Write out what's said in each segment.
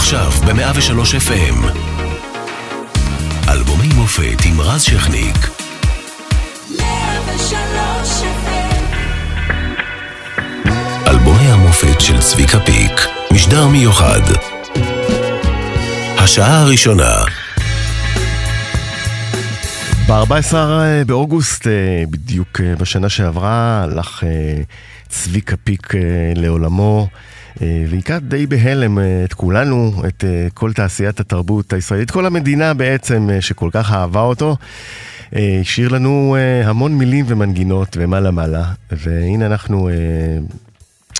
עכשיו ב-103FM. אלבומי מופת עם רז שכניק. 103FM. אלבומי המופת של צביקה פיק. משדר מיוחד. השעה הראשונה. ב-14 באוגוסט, בדיוק בשנה שעברה, הלך צביקה פיק לעולמו, והיכה די בהלם את כולנו, את כל תעשיית התרבות הישראלית, כל המדינה בעצם שכל כך אהבה אותו. השאיר לנו המון מילים ומנגינות ומעלה מעלה, והנה אנחנו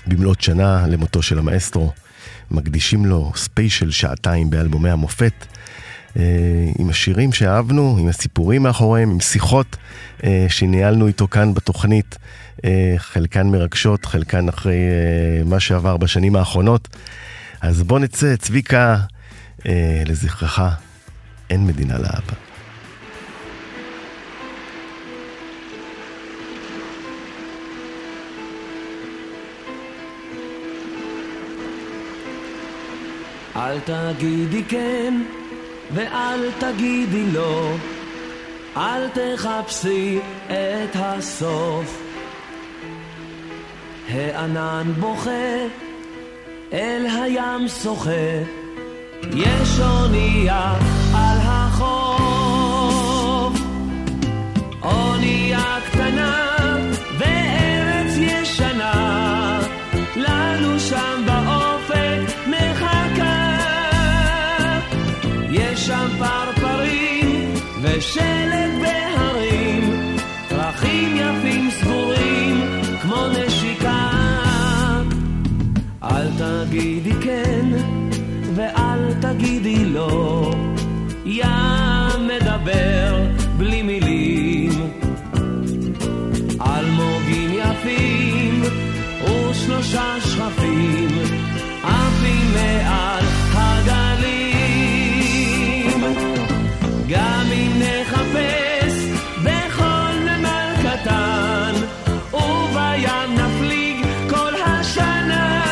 במלאות שנה למותו של המאסטרו, מקדישים לו ספיישל שעתיים באלבומי המופת, עם השירים שאהבנו, עם הסיפורים מאחוריהם, עם שיחות שניהלנו איתו כאן בתוכנית, חלקן מרגשות, חלקן אחרי מה שעבר בשנים האחרונות. אז בוא נצא, צביקה, לזכרך, אין מדינה לאבא. אל תגידי כן ואל תגידי לא, אל תחפשי את הסוף. הענן בוכה, אל הים שוחה, יש אונייה על החוף. אונייה קטנה וארץ ישנה, לנו שם באופק מחכה. יש שם פרפרים ושלג בהרים, פרחים יפים סגורים כמו נשיקה. אל תגידי כן ואל תגידי לא, ים מדבר בלי מילים. אלמוגים יפים ושלושה שכפים עפים מעל הגלים. גם אם נחפש בכל נמל קטן, בים נפליג כל השנה.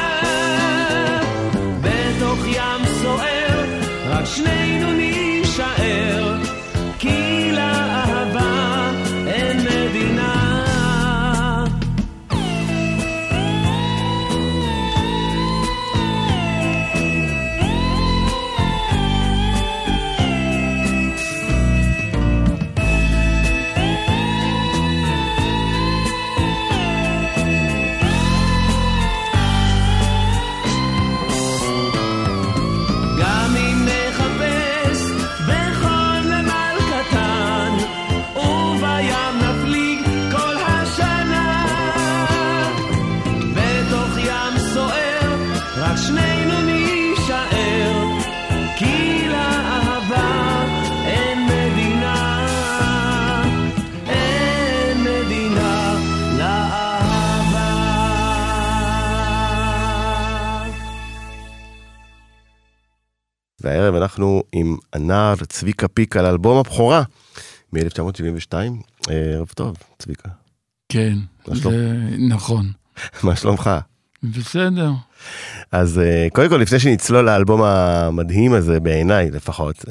בתוך ים סוער רק שנינו נשאר, כי לאהבה אין מדינה. הערב אנחנו עם הנער צביקה פיק על אלבום הבכורה מ-1972. ערב טוב, צביקה. כן, זה נכון. מה שלומך? בסדר. אז קודם כל, לפני שנצלול לאלבום המדהים הזה, בעיניי לפחות,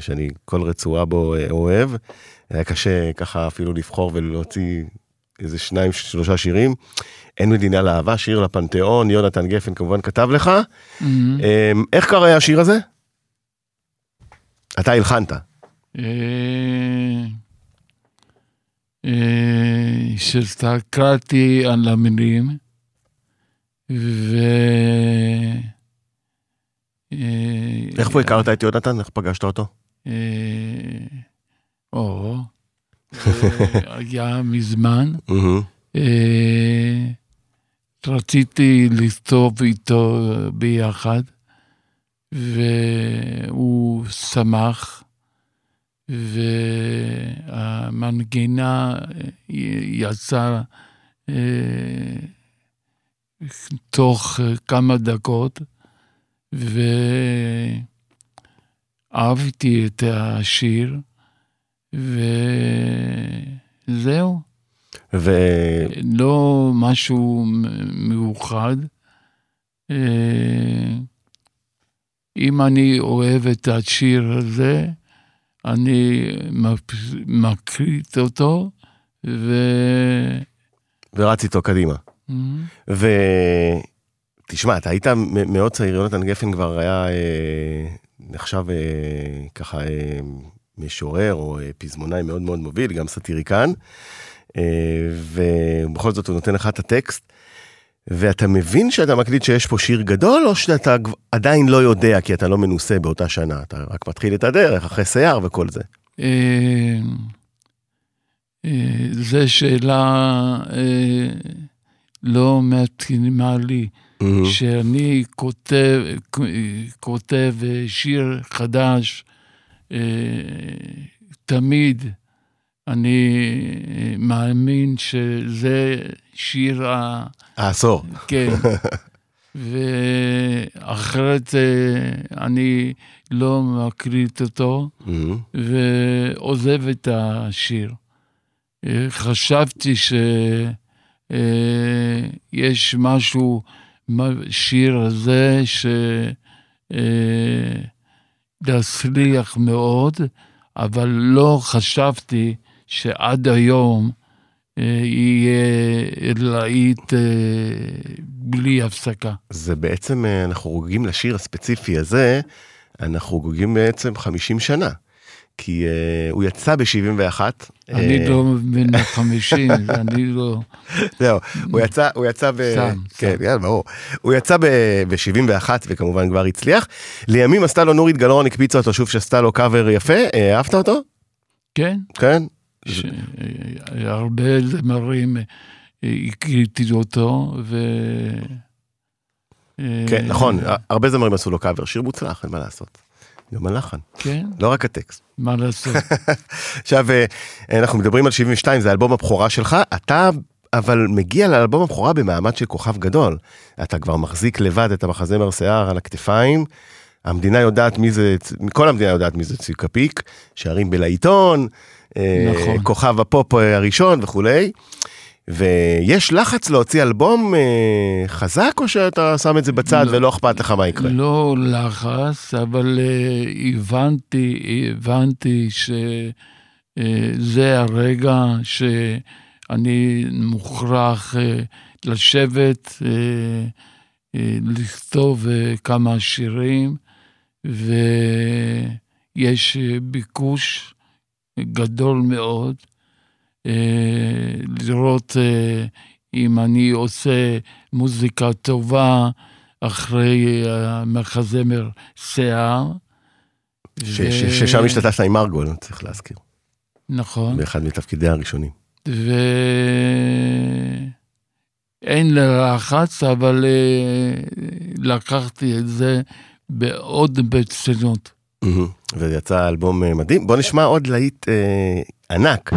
שאני כל רצועה בו אוהב, היה קשה ככה אפילו לבחור ולהוציא איזה שניים, שלושה שירים. אין מדינה לאהבה, שיר לפנתיאון, יונתן גפן כמובן כתב לך. איך קרה השיר הזה? אתה הלחנת. שסתכלתי על המילים, איך פה הכרת את יונתן? איך פגשת אותו? היה מזמן. רציתי לכתוב איתו ביחד, והוא שמח, והמנגינה יצאה תוך כמה דקות, ואהבתי את השיר, וזהו. לא משהו מיוחד. אם אני אוהב את השיר הזה, אני מקליט אותו, ורץ איתו קדימה. ותשמע, אתה היית מאוד צעיר, יונתן גפן כבר היה נחשב ככה משורר או פזמונאי מאוד מאוד מוביל, גם סטיריקן, ובכל זאת הוא נותן לך את הטקסט, ואתה מבין שאתה מקליט שיש פה שיר גדול, או שאתה עדיין לא יודע, כי אתה לא מנוסה באותה שנה, אתה רק מתחיל את הדרך, אחרי שיער וכל זה. זה שאלה לא מתאימה לי, שאני כותב שיר חדש, תמיד אני מאמין שזה שיר העשור. כן. ואחרת אני לא מקליט אותו, ועוזב את השיר. חשבתי שיש משהו בשיר הזה להצליח מאוד, אבל לא חשבתי שעד היום יהיה להיט בלי הפסקה. זה בעצם, אנחנו חוגגים לשיר הספציפי הזה, אנחנו חוגגים בעצם 50 שנה. כי הוא יצא ב-71. אני לא בין ה-50, אני לא... זהו, הוא יצא ב... כן, ברור. הוא יצא ב-71, וכמובן כבר הצליח. לימים עשתה לו נורית גלרון, הקפיצה אותו שוב שעשתה לו קאבר יפה. אהבת אותו? כן. כן? הרבה זמרים הקליטו אותו, ו... כן, נכון, הרבה זמרים עשו לו קאבר, שיר מוצלח, אין מה לעשות. גם הלחן, לא רק הטקסט. מה לעשות? עכשיו, אנחנו מדברים על 72, זה אלבום הבחורה שלך, אתה אבל מגיע לאלבום הבחורה במעמד של כוכב גדול, אתה כבר מחזיק לבד את המחזמר שיער על הכתפיים, המדינה יודעת מי זה, כל המדינה יודעת מי זה צביקה פיק, שערים בלעיתון, כוכב הפופ הראשון וכולי, ויש לחץ להוציא אלבום חזק, או שאתה שם את זה בצד ולא אכפת לך מה יקרה? לא לחץ, אבל הבנתי שזה הרגע שאני מוכרח לשבת, לכתוב כמה שירים, ויש ביקוש גדול מאוד, לראות אם אני עושה מוזיקה טובה אחרי המחזמר שיער. ששם השתתפת עם ארגול, אני צריך להזכיר. נכון. באחד מתפקידי הראשונים. ואין לחץ, אבל לקחתי את זה בעוד בצנות. ויצא אלבום מדהים. בוא נשמע עוד להיט ענק.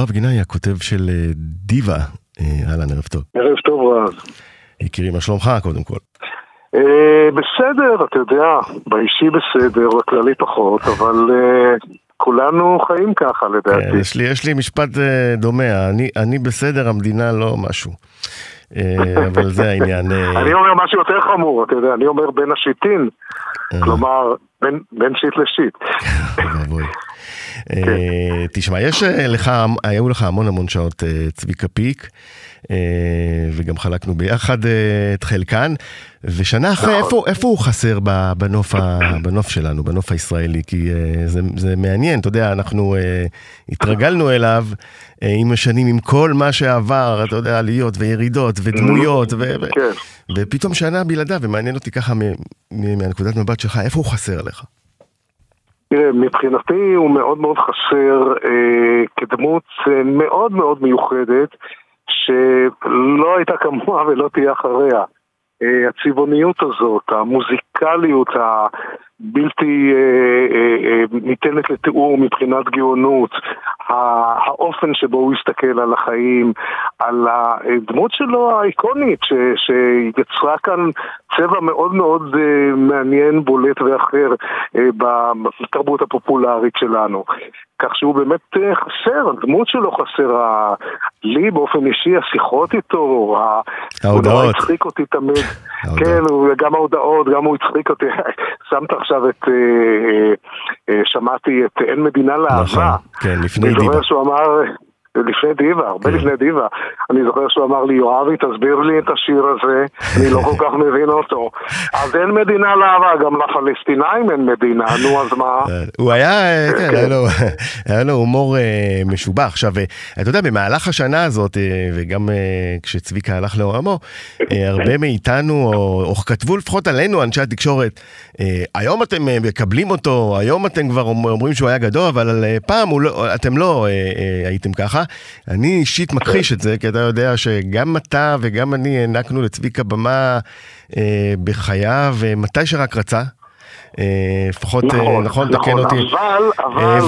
יואב גינאי, הכותב של דיווה. אהלן, ערב טוב. ערב טוב רז. יקירי, מה שלומך קודם כל? בסדר, אתה יודע, באישי בסדר, בכללי פחות, אבל כולנו חיים ככה לדעתי. יש לי משפט דומה, אני בסדר, המדינה לא משהו. אבל זה העניין. אני אומר משהו יותר חמור, אתה יודע, אני אומר בין השיטין, כלומר בין שיט לשיט. בואי. תשמע, היו לך המון שעות צביקה פיק, וגם חלקנו ביחד את חלקן, ושנה אחרי, איפה הוא חסר בנוף שלנו, בנוף הישראלי? כי זה מעניין, אתה יודע, אנחנו התרגלנו אליו עם השנים, עם כל מה שעבר, אתה יודע, עליות וירידות ודמויות, ופתאום שנה בלעדיו, ומעניין אותי ככה מהנקודת מבט שלך, איפה הוא חסר לך? תראה, מבחינתי הוא מאוד מאוד חסר כדמות מאוד מאוד מיוחדת שלא הייתה כמוה ולא תהיה אחריה. הצבעוניות הזאת, המוזיקליות הבלתי ניתנת לתיאור מבחינת גאונות, האופן שבו הוא הסתכל על החיים, על הדמות שלו האיקונית שיצרה כאן צבע מאוד מאוד מעניין, בולט ואחר בתרבות הפופולרית שלנו. כך שהוא באמת חסר, הדמות שלו חסרה, לי באופן אישי, השיחות איתו, ההודעות. הוא הצחיק אותי תמיד, כן, גם ההודעות, גם הוא הצחיק אותי, שמת עכשיו את, שמעתי את אין מדינה לאהבה, כן, לפני דיבה. שהוא אמר, לפני דיבה, הרבה לפני דיבה, אני זוכר שהוא אמר לי, יואבי, תסביר לי את השיר הזה, אני לא כל כך מבין אותו. אז אין מדינה לאהבה, גם לפלסטינאים אין מדינה, נו אז מה? הוא היה לו הומור משובח. עכשיו, אתה יודע, במהלך השנה הזאת, וגם כשצביקה הלך לעולמו, הרבה מאיתנו, או כתבו לפחות עלינו, אנשי התקשורת, היום אתם מקבלים אותו, היום אתם כבר אומרים שהוא היה גדול, אבל פעם אתם לא הייתם ככה, אני אישית מכחיש את זה, כי אתה יודע שגם אתה וגם אני הענקנו לצביקה במה בחייו, מתי שרק רצה, לפחות נכון, תקן אותי,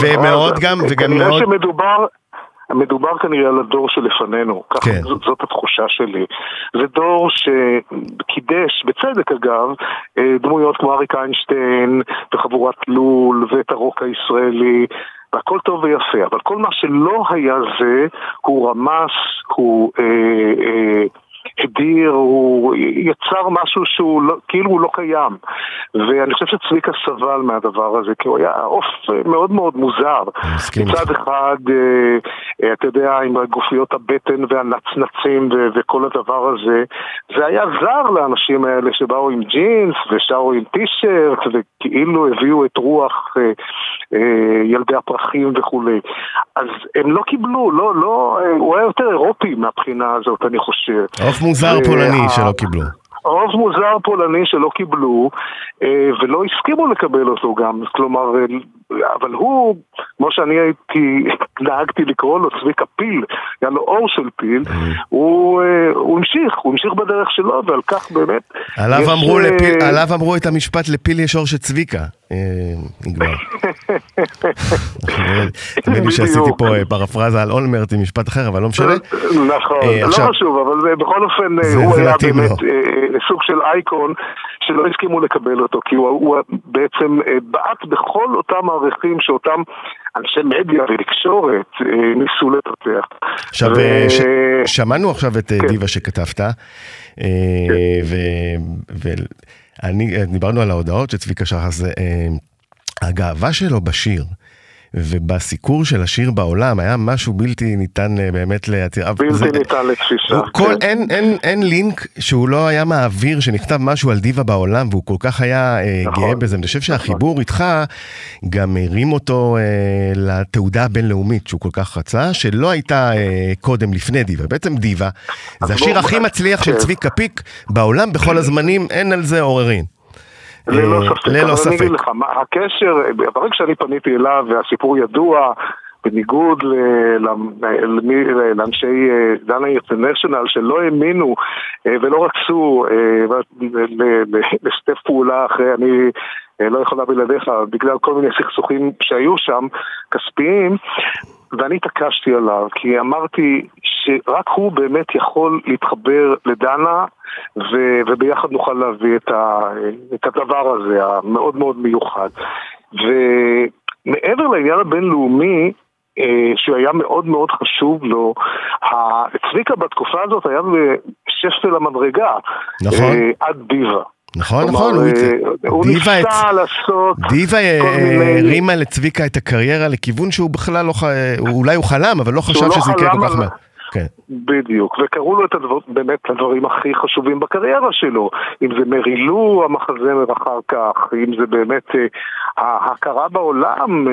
ומאוד גם, כנראה שמדובר כנראה על הדור שלפנינו, זאת התחושה שלי, זה דור שקידש, בצדק אגב, דמויות כמו אריק איינשטיין, וחבורת לול, ואת הרוק הישראלי, והכל טוב ויפה, אבל כל מה שלא היה זה, הוא רמס, הוא הדיר, הוא יצר משהו שהוא לא, כאילו הוא לא קיים. ואני חושב שצביקה סבל מהדבר הזה, כי הוא היה אוף מאוד מאוד מוזר. מצד אחד, אתה יודע, עם גופיות הבטן והנצנצים וכל הדבר הזה, זה היה זר לאנשים האלה שבאו עם ג'ינס ושארו עם טישרט, וכאילו הביאו את רוח ילדי הפרחים וכו'. אז הם לא קיבלו, לא, הוא היה יותר אירופי מהבחינה הזאת, אני חושב. עוף מוזר פולני שלא קיבלו. עוף מוזר פולני שלא קיבלו, ולא הסכימו לקבל אותו גם, כלומר, אבל הוא, כמו שאני נהגתי לקרוא לו צביקה פיל, היה לו אור של פיל, הוא המשיך בדרך שלו, ועל כך באמת... עליו אמרו את המשפט, לפיל יש אור של צביקה. נגמר. נדמה לי שעשיתי פה פרפרזה על אולמרט עם משפט אחר, אבל לא משנה. נכון, לא חשוב, אבל בכל אופן הוא היה באמת סוג של אייקון שלא הסכימו לקבל אותו, כי הוא בעצם בעט בכל אותם מערכים שאותם אנשי מדיה ולקשורת ניסו לתתח. עכשיו, שמענו עכשיו את דיווה שכתבת, דיברנו על ההודעות שצביקה שחס, הגאווה שלו בשיר ובסיקור של השיר בעולם היה משהו בלתי ניתן באמת להתירה. בלתי ניתן לתפיסה. אין לינק שהוא לא היה מעביר שנכתב משהו על דיווה בעולם, והוא כל כך היה גאה בזה. אני חושב שהחיבור איתך גם הרים אותו לתעודה הבינלאומית שהוא כל כך רצה, שלא הייתה קודם לפני דיווה. בעצם דיווה זה השיר הכי מצליח של צביקה פיק בעולם בכל הזמנים, אין על זה עוררין. ללא ספק. אני אגיד לך, הקשר, ברגע שאני פניתי אליו, והסיפור ידוע, בניגוד לאנשי דנה אינטרנשיונל, שלא האמינו ולא רצו לשתף פעולה אחרי, אני לא יכולה בלעדיך, בגלל כל מיני סכסוכים שהיו שם, כספיים, ואני תקשתי עליו, כי אמרתי שרק הוא באמת יכול להתחבר לדנה, וביחד נוכל להביא את הדבר הזה, המאוד מאוד מיוחד. ומעבר לעניין הבינלאומי, שהיה מאוד מאוד חשוב לו, הצביקה בתקופה הזאת היה בשפל המדרגה, נכון. עד ביבה. נכון, נכון, הוא ניסה לעשות דיבה הרימה לצביקה את הקריירה לכיוון שהוא בכלל לא, אולי הוא חלם, אבל לא חשב שזה יקרה כל כך מה. בדיוק, וקראו לו באמת הדברים הכי חשובים בקריירה שלו, אם זה מרילו המחזמר אחר כך, אם זה באמת ההכרה בעולם.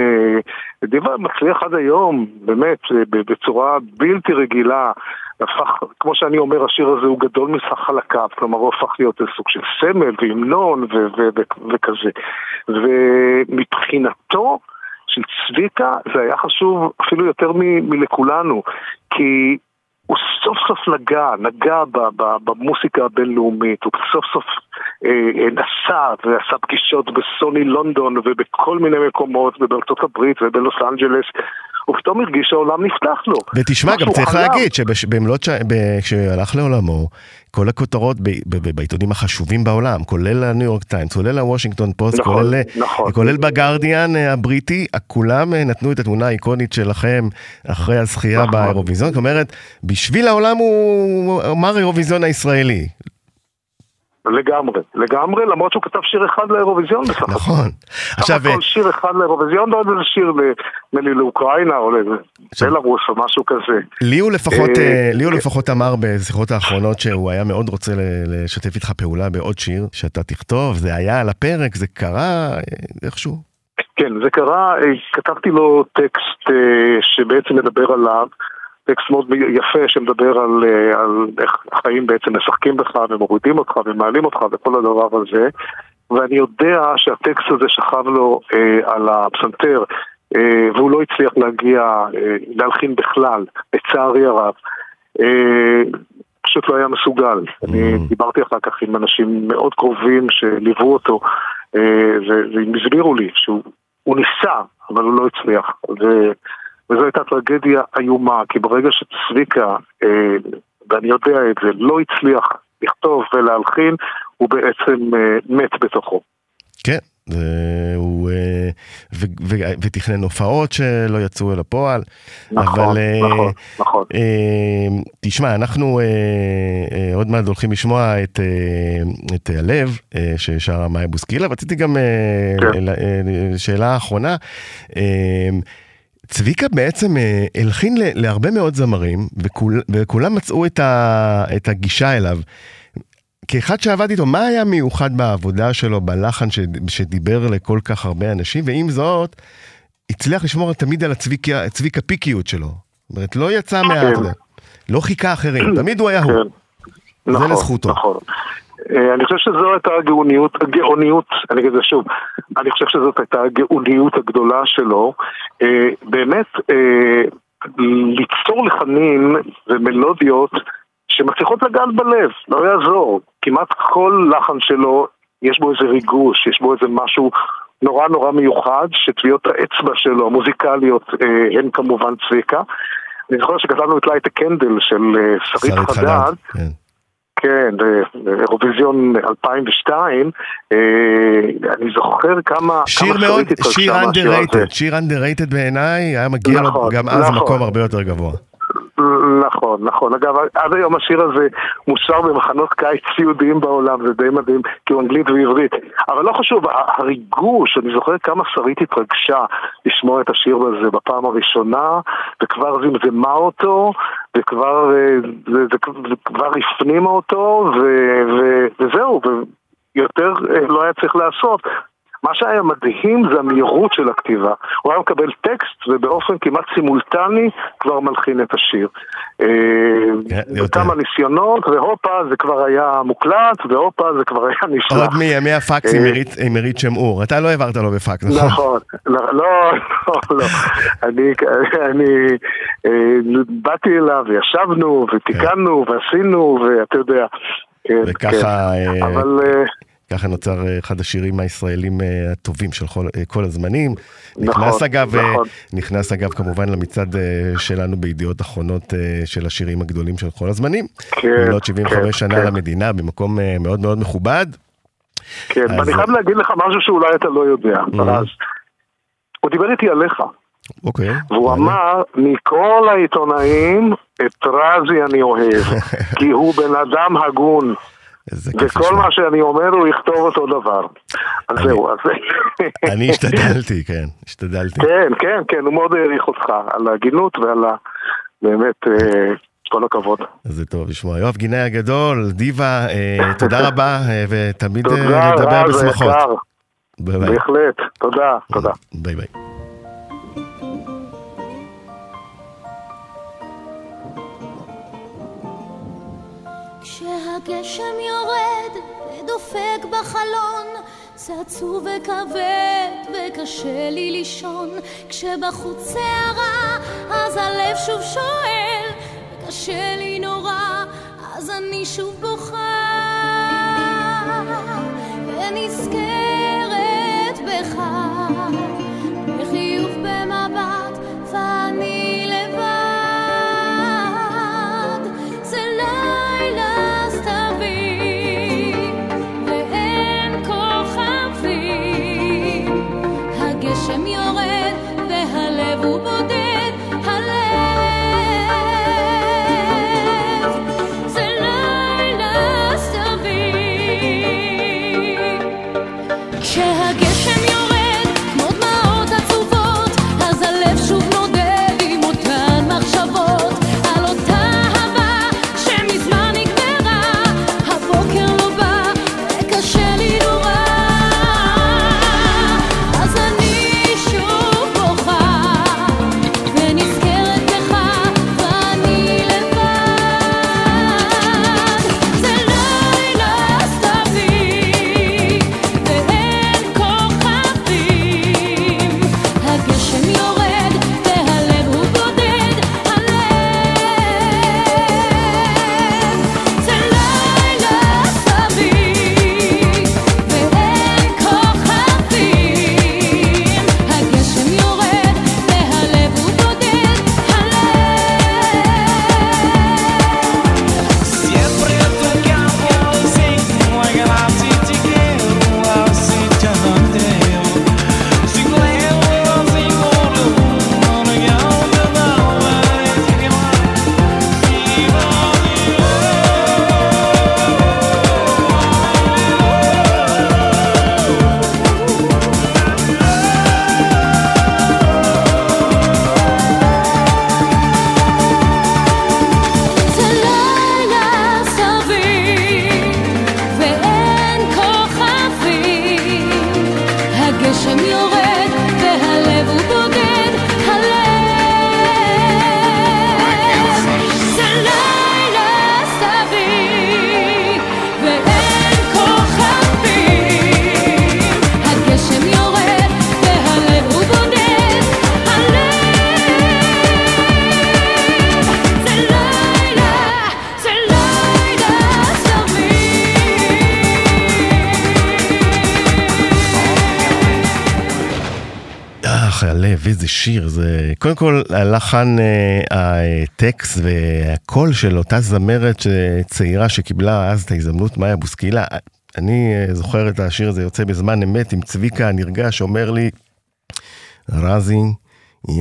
דיבה מצליח עד היום, באמת בצורה בלתי רגילה, הפך, כמו שאני אומר, השיר הזה הוא גדול מסך חלקיו, כלומר הוא הפך להיות סוג של סמל והמנון וכזה. ומבחינתו של צביקה זה היה חשוב אפילו יותר מלכולנו, כי הוא סוף סוף נגע במוסיקה הבינלאומית, הוא סוף סוף נסע ועשה פגישות בסוני לונדון ובכל מיני מקומות, ובארצות הברית ובלוס אנג'לס, ופתאום הרגיש שהעולם נפתח לו. ותשמע, גם צריך להגיד כשהלך לעולמו, כל הכותרות בעיתונים החשובים בעולם, כולל הניו יורק טיימס, כולל הוושינגטון פוסט, כולל בגרדיאן הבריטי, כולם נתנו את התמונה האיקונית שלכם אחרי הזכייה באירוויזיון. זאת אומרת, בשביל העולם הוא אמר האירוויזיון הישראלי. לגמרי, לגמרי, למרות שהוא כתב שיר אחד לאירוויזיון בסך הכל. נכון. עכשיו כל שיר אחד לאירוויזיון, ועוד איזה שיר לאוקראינה או לבלרוס או משהו כזה. לי הוא לפחות אמר בשיחות האחרונות שהוא היה מאוד רוצה לשתף איתך פעולה בעוד שיר שאתה תכתוב, זה היה על הפרק, זה קרה איכשהו. כן, זה קרה, כתבתי לו טקסט שבעצם מדבר עליו, טקסט מאוד יפה שמדבר על איך החיים בעצם משחקים בך ומורידים אותך ומעלים אותך וכל הדבר הזה, ואני יודע שהטקסט הזה שכב לו על הפסנתר, והוא לא הצליח להגיע להלחין בכלל, לצערי הרב, פשוט לא היה מסוגל. אני דיברתי אחר כך עם אנשים מאוד קרובים שליוו אותו, והם הסבירו לי שהוא ניסה אבל הוא לא הצליח, וזו הייתה טרגדיה איומה, כי ברגע שצביקה, ואני יודע את זה, לא הצליח לכתוב ולהלחין, הוא בעצם מת בתוכו. כן, ותכנן הופעות שלא יצאו אל הפועל. נכון, נכון. תשמע, אנחנו עוד מעט הולכים לשמוע את הלב ששרה מאיה בוסקילה, רציתי גם שאלה האחרונה, צביקה בעצם הלחין להרבה מאוד זמרים, וכולם מצאו את הגישה אליו. כאחד שעבד איתו, מה היה מיוחד בעבודה שלו, בלחן שדיבר לכל כך הרבה אנשים, ועם זאת, הצליח לשמור תמיד על הצביקה פיקיות שלו. זאת אומרת, לא יצא מהעבודה, לא חיכה אחרים, תמיד הוא היה הוא. זה לזכותו. אני חושב שזו הייתה הגאוניות, אני אגיד זה שוב, אני חושב שזאת הייתה הגאוניות הגדולה שלו, באמת ליצור לחנים ומלודיות שמצליחות לגעת בלב, לא יעזור, כמעט כל לחן שלו יש בו איזה ריגוש, יש בו איזה משהו נורא נורא מיוחד, שטביעות האצבע שלו, המוזיקליות, הן כמובן צביקה. אני זוכר שכתבנו את לייט הקנדל של שרית חדד, כן, אירוויזיון 2002, אני זוכר כמה שיר אנדררייטד בעיניי, היה מגיע לו גם אז מקום הרבה יותר גבוה. נכון, נכון. אגב, עד היום השיר הזה מושר במחנות קיץ ציודיים בעולם, זה די מדהים, כי הוא אנגלית ועברית. אבל לא חשוב, הריגוש, אני זוכר כמה שרית התרגשה לשמוע את השיר הזה בפעם הראשונה, וכבר זמזמה אותו, וכבר הפנימה אותו, וזהו, ויותר לא היה צריך לעשות. מה שהיה מדהים זה המהירות של הכתיבה. הוא היה מקבל טקסט, ובאופן כמעט סימולטני כבר מלחין את השיר. וכמה ניסיונות, והופה זה כבר היה מוקלט, והופה זה כבר היה נשלח. עוד מימי הפקס עם עירית שמעור. אתה לא העברת לו בפקס, נכון? נכון, לא, לא. אני באתי אליו, וישבנו, ותיקנו, ועשינו, ואתה יודע. וככה... ככה נוצר אחד השירים הישראלים הטובים של כל הזמנים. נכנס אגב כמובן למצעד שלנו בידיעות אחרונות של השירים הגדולים של כל הזמנים. מלאות 75 שנה למדינה, במקום מאוד מאוד מכובד. כן, ואני חייב להגיד לך משהו שאולי אתה לא יודע. הוא דיבר איתי עליך. אוקיי. והוא אמר, מכל העיתונאים, את רזי אני אוהב, כי הוא בן אדם הגון. וכל מה שאני אומר הוא יכתוב אותו דבר. אז זהו. אני השתדלתי, כן. כן, הוא מאוד העריך אותך על ההגינות ועל באמת כל הכבוד. זה טוב, ישמע. יואב גינאי הגדול, דיווה, תודה רבה, ותמיד נדבר בשמחות. בהחלט, תודה, תודה. ביי ביי. כשהגשם יורד ודופק בחלון, צעצוע וכבד וקשה לי לישון, כשבחוץ סערה אז הלב שוב שואל, וקשה לי נורא אז אני שוב בוכה ונזכרת בך בחיוך במבט ואני איזה שיר, זה קודם כל הלחן, הטקסט והקול של אותה זמרת צעירה שקיבלה אז את ההזדמנות, מאיה בוסקילה. אני זוכר את השיר הזה יוצא בזמן אמת עם צביקה הנרגש שאומר לי, רזי,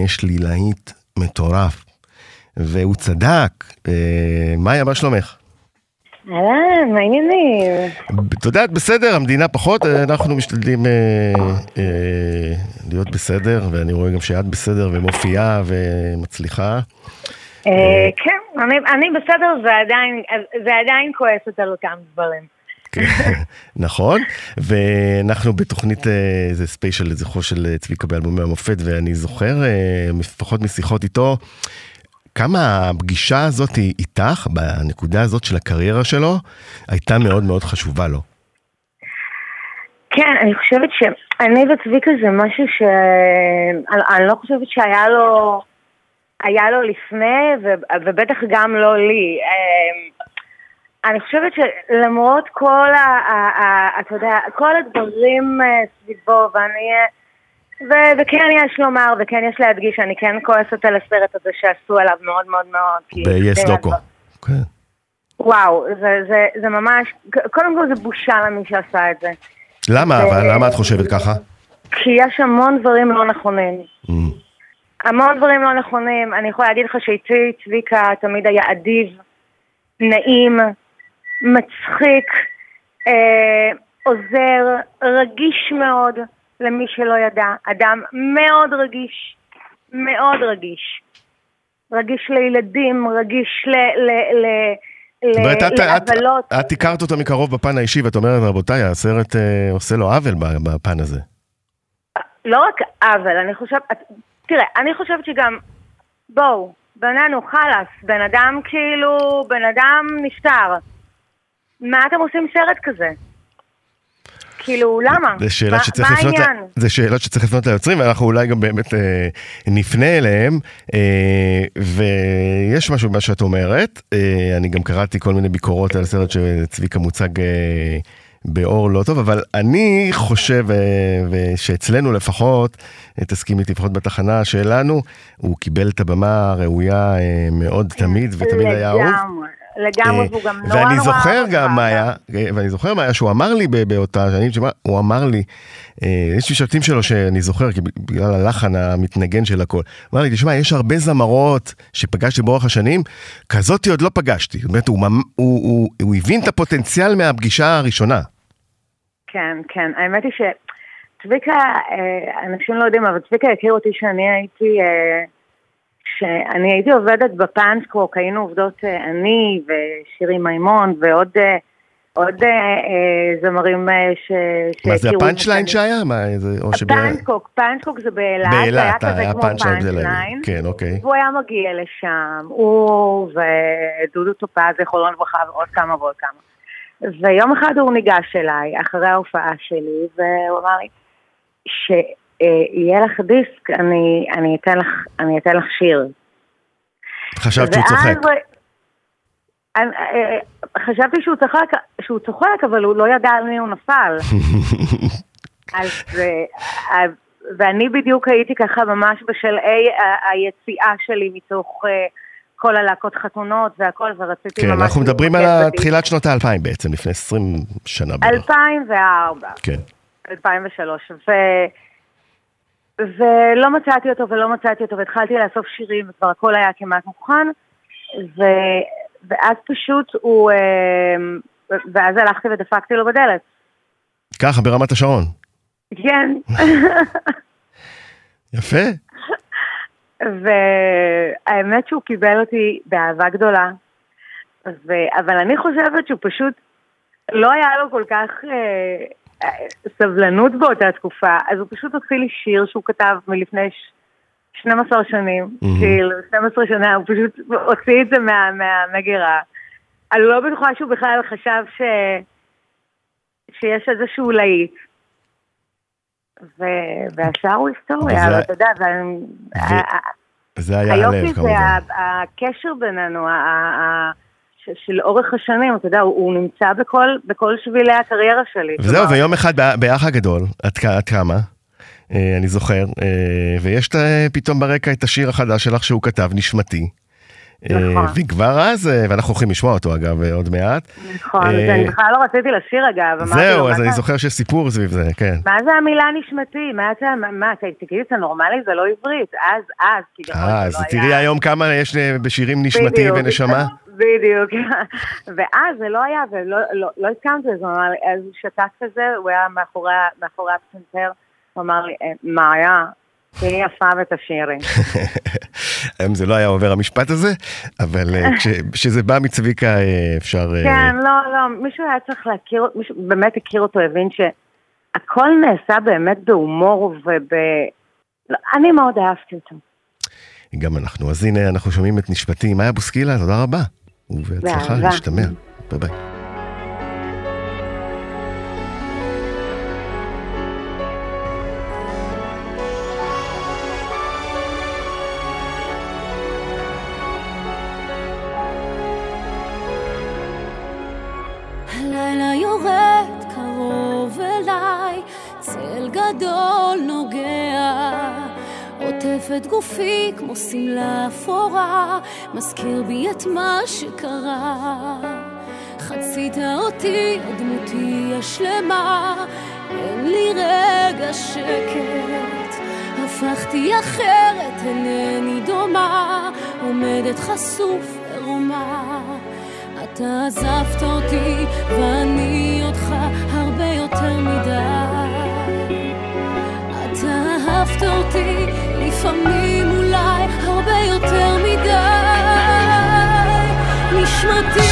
יש לי להיט מטורף, והוא צדק. מאיה, מה שלומך? מה העניינים? את יודעת, בסדר, המדינה פחות, אנחנו משתדלים להיות בסדר, ואני רואה גם שאת בסדר ומופיעה ומצליחה. כן, אני בסדר, זה עדיין כועסת על אותם דברים. נכון, ואנחנו בתוכנית, זה ספיישל לזכרו של צביקה באלבומי המופת, ואני זוכר, לפחות משיחות איתו, כמה הפגישה הזאת איתך, בנקודה הזאת של הקריירה שלו, הייתה מאוד מאוד חשובה לו. כן, אני חושבת שאני וצביקה זה משהו שאני לא חושבת שהיה לו לפני, ובטח גם לא לי. אני חושבת שלמרות כל כל הדברים סביבו, וכן יש לומר, וכן יש להדגיש, אני כן כועסת על הסרט הזה שעשו עליו מאוד מאוד מאוד. ב-Yes דוקו. וואו, זה ממש, קודם כל זה בושה למי שעשה את זה. למה אבל? למה את חושבת ככה? כי יש המון דברים לא נכונים. המון דברים לא נכונים. אני יכולה להגיד לך שאיתי צביקה תמיד היה אדיב, נעים, מצחיק, עוזר, רגיש מאוד למי שלא ידע. אדם מאוד רגיש, מאוד רגיש. רגיש לילדים, רגיש להבלות. את הכרת אותו מקרוב בפן האישי, ואת אומרת, רבותיי, הסרט עושה לו עוול בפן הזה. לא רק עוול, אני חושבת, תראה, אני חושבת שגם, בואו, בינינו חלס, בן אדם כאילו, בן אדם נפטר. מה אתם עושים סרט כזה? כאילו, למה? זה שאלות שצריך לפנות ליוצרים, ואנחנו אולי גם באמת נפנה אליהם, ויש משהו במה שאת אומרת, אני גם קראתי כל מיני ביקורות על סרט שצביקה מוצג באור לא טוב, אבל אני חושב שאצלנו לפחות, תסכימי לפחות בתחנה שלנו, הוא קיבל את הבמה הראויה מאוד תמיד, ותמיד היה אהוב. לגמרי, והוא גם נורא נורא. ואני זוכר מה היה שהוא אמר לי באותה שנים, הוא אמר לי, יש משפטים שלו שאני זוכר, כי בגלל הלחן המתנגן של הכל, אמר לי, תשמע, יש הרבה זמרות שפגשתי באורך השנים, כזאתי עוד לא פגשתי. זאת אומרת, הוא הבין את הפוטנציאל מהפגישה הראשונה. כן, כן. האמת היא שצביקה, אנשים לא יודעים, אבל צביקה הכיר אותי שאני הייתי עובדת בפנסקוק, היינו עובדות אני ושירי מימון ועוד זמרים ש... מה זה הפאנצ'ליין שהיה? הפאנסקוק, פאנסקוק זה באלת, היה כזה כמו פאנס'ליין, והוא היה מגיע לשם, הוא ודודו טופז, חולון ברכה ועוד כמה. ויום אחד הוא ניגש אליי, אחרי ההופעה שלי, והוא אמר לי יהיה לך דיסק, אני אתן לך שיר. חשבתי שהוא צוחק. חשבתי שהוא צוחק, אבל הוא לא ידע על מי הוא נפל. ואני בדיוק הייתי ככה ממש בשלהי היציאה שלי מתוך כל הלהקות חתונות והכל, ורציתי ממש... כן, אנחנו מדברים על תחילת שנות ה-2000 בעצם, לפני 20 שנה. 2004. כן. 2003, ולא מצאתי אותו והתחלתי לאסוף שירים וכבר הכל היה כמעט מוכן, ואז פשוט הוא ואז הלכתי ודפקתי לו בדלת ככה ברמת השרון. כן. יפה. והאמת שהוא קיבל אותי באהבה גדולה, אבל אני חושבת שהוא פשוט לא היה לו כל כך סבלנות באותה תקופה, אז הוא פשוט הוציא לי שיר שהוא כתב מלפני 12 שנים, כאילו 12 שנה, הוא פשוט הוציא את זה מהמגירה. אני לא בטוחה שהוא בכלל חשב שיש איזשהו להיט. והשאר הוא היסטוריה, אבל אתה יודע, זה היה הלב, כמובן. הקשר בינינו, של אורך השנים, אתה יודע, הוא נמצא בכל שבילי הקריירה שלי. וזהו, ויום אחד באח הגדול, את כמה, אני זוכר, ויש פתאום ברקע את השיר החדש שלך שהוא כתב, נשמתי. נכון. וכבר אז, ואנחנו הולכים לשמוע אותו אגב עוד מעט. נכון, אני בכלל לא רציתי לשיר אגב. זהו, אז אני זוכר שיש סיפור סביב זה, כן. מה זה המילה נשמתי? מה, תגידי, זה נורמלי, זה לא עברית. אז תראי היום כמה יש בשירים נשמתי ונשמה? בדיוק, ואז זה לא היה, ולא הסכמת לזה, אז הוא שתק כזה, הוא היה מאחורי הפסנתר, הוא אמר לי, מה היה? תהי יפה ותשאירי. היום זה לא היה עובר המשפט הזה, אבל כשזה בא מצביקה אפשר... כן, לא, מישהו היה צריך להכיר, מישהו באמת הכיר אותו, הבין שהכל נעשה באמת בהומור אני מאוד אהבתי אותו. גם אנחנו, אז הנה אנחנו שומעים את נשפתי, מאיה בוסקילה, תודה רבה, ובהצלחה להשתמע, ביי ביי. גדול נוגע, עוטף את גופי כמו סמלה אפורה, מזכיר בי את מה שקרה. חצית אותי, דמותי השלמה, אין לי רגע שקט. הפכתי אחרת, אינני דומה, עומדת חשוף ערומה. אתה עזבת אותי ואני אותך הרבה יותר מדי. אתה אהבת אותי לפעמים אולי הרבה יותר מדי. נשמתי,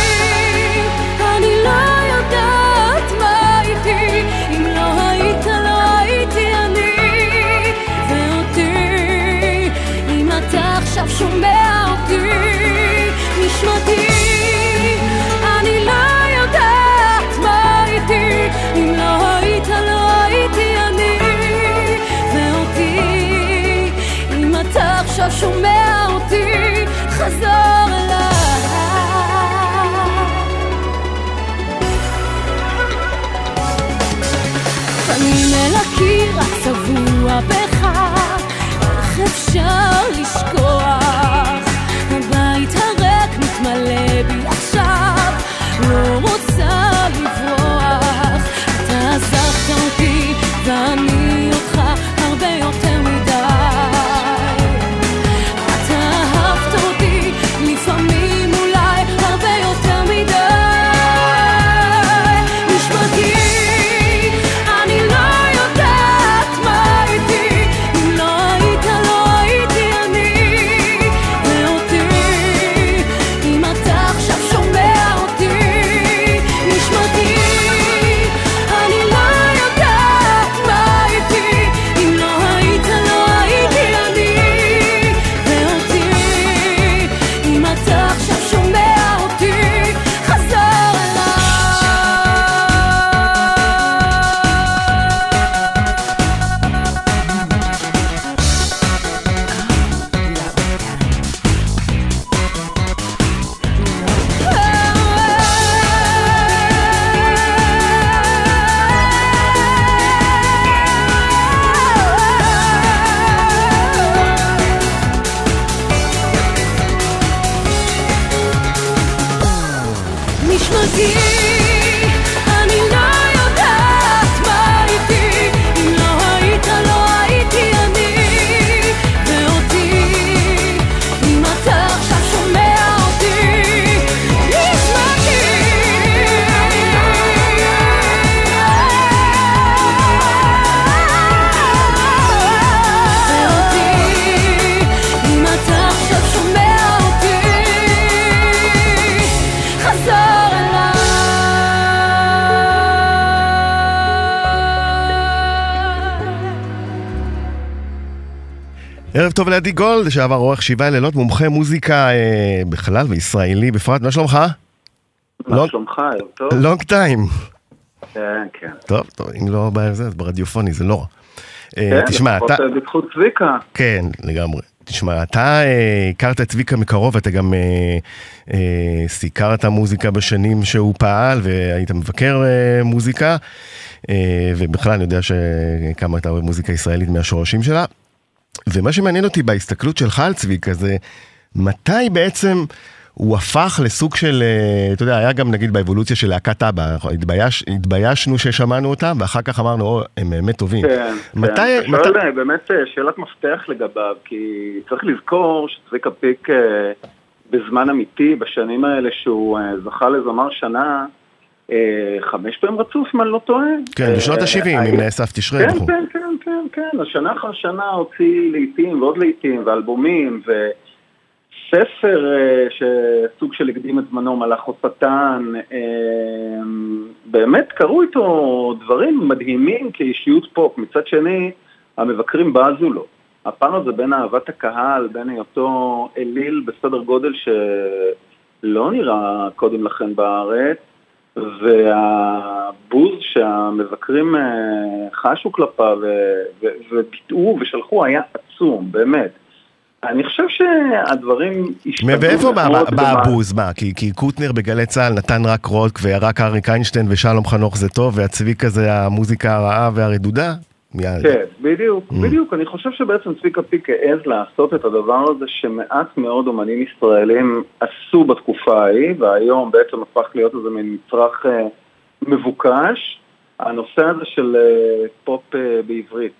אני לא יודעת מה הייתי, אם לא היית לא הייתי אני ואותי. אם אתה עכשיו שומע אותי, נשמתי, אני לא יודעת מה הייתי, אם לא היית לא הייתי אני ואותי. אם אתה עכשיו שומע אותי, חזור אליי. פנים אל הקיר, הצבוע בך, איך אפשר לשכוח? הבית הרק מתמלא בי עכשיו, לא רוצה לברוח. אתה עזבת אותי ואני אותך הרבה יותר מדי. אתה אהבת אותי לפעמים אולי הרבה יותר מדי. ערב טוב לידי גולד, שעבר רוח שבעה לילות, מומחה מוזיקה בכלל וישראלי בפרט. מה שלומך? מה שלומך? ערב טוב. לונג טיים. כן, כן. טוב, טוב, אם לא בא עם זה, אז ברדיופוני, זה לא. תשמע, אתה... כן, בזכות צביקה. כן, לגמרי. תשמע, אתה הכרת את צביקה מקרוב, אתה גם סיקרת מוזיקה בשנים שהוא פעל, והיית מבקר מוזיקה, ובכלל אני יודע שכמה אתה אוהב מוזיקה ישראלית מהשורשים שלה. ומה שמעניין אותי בהסתכלות שלך על צביקה זה מתי בעצם הוא הפך לסוג של, אתה יודע, היה גם נגיד באבולוציה של להקת אבא, התביישנו ששמענו אותם, ואחר כך אמרנו, הם באמת טובים. כן, שואל באמת שאלת מפתח לגביו, כי צריך לזכור שצביקה פיק בזמן אמיתי, בשנים האלה שהוא זכה לזמר שנה, 5 פעמים רצוף, אם אני לא טועה. כן, בשנות ה-70, אם נאסף תשרי. כן, כן, כן, כן, כן. השנה אחר שנה הוציא לעיתים ועוד לעיתים, ואלבומים, וספר שסוג של הקדים את זמנו, מלאך חוצתן. באמת קראו איתו דברים מדהימים כאישיות פופ. מצד שני, המבקרים בעזו לו. הפעם הזה בין אהבת הקהל, בין היותו אליל בסדר גודל שלא נראה קודם לכן בארץ, והבוז שהמבקרים חשו כלפיו וביטאו ושלחו היה עצום, באמת. אני חושב שהדברים השתנו. ואיפה בא הבוז? מה? כי קוטנר בגלי צהל נתן רק רוק, ורק אריק איינשטיין ושלום חנוך זה טוב, והצביק הזה המוזיקה הרעה והרדודה? כן, בדיוק. אני חושב שבעצם צביקה פיק העז לעשות את הדבר הזה שמעט מאוד אומנים ישראלים עשו בתקופה ההיא, והיום בעצם הפך להיות איזה מין מצרך מבוקש. הנושא הזה של פופ בעברית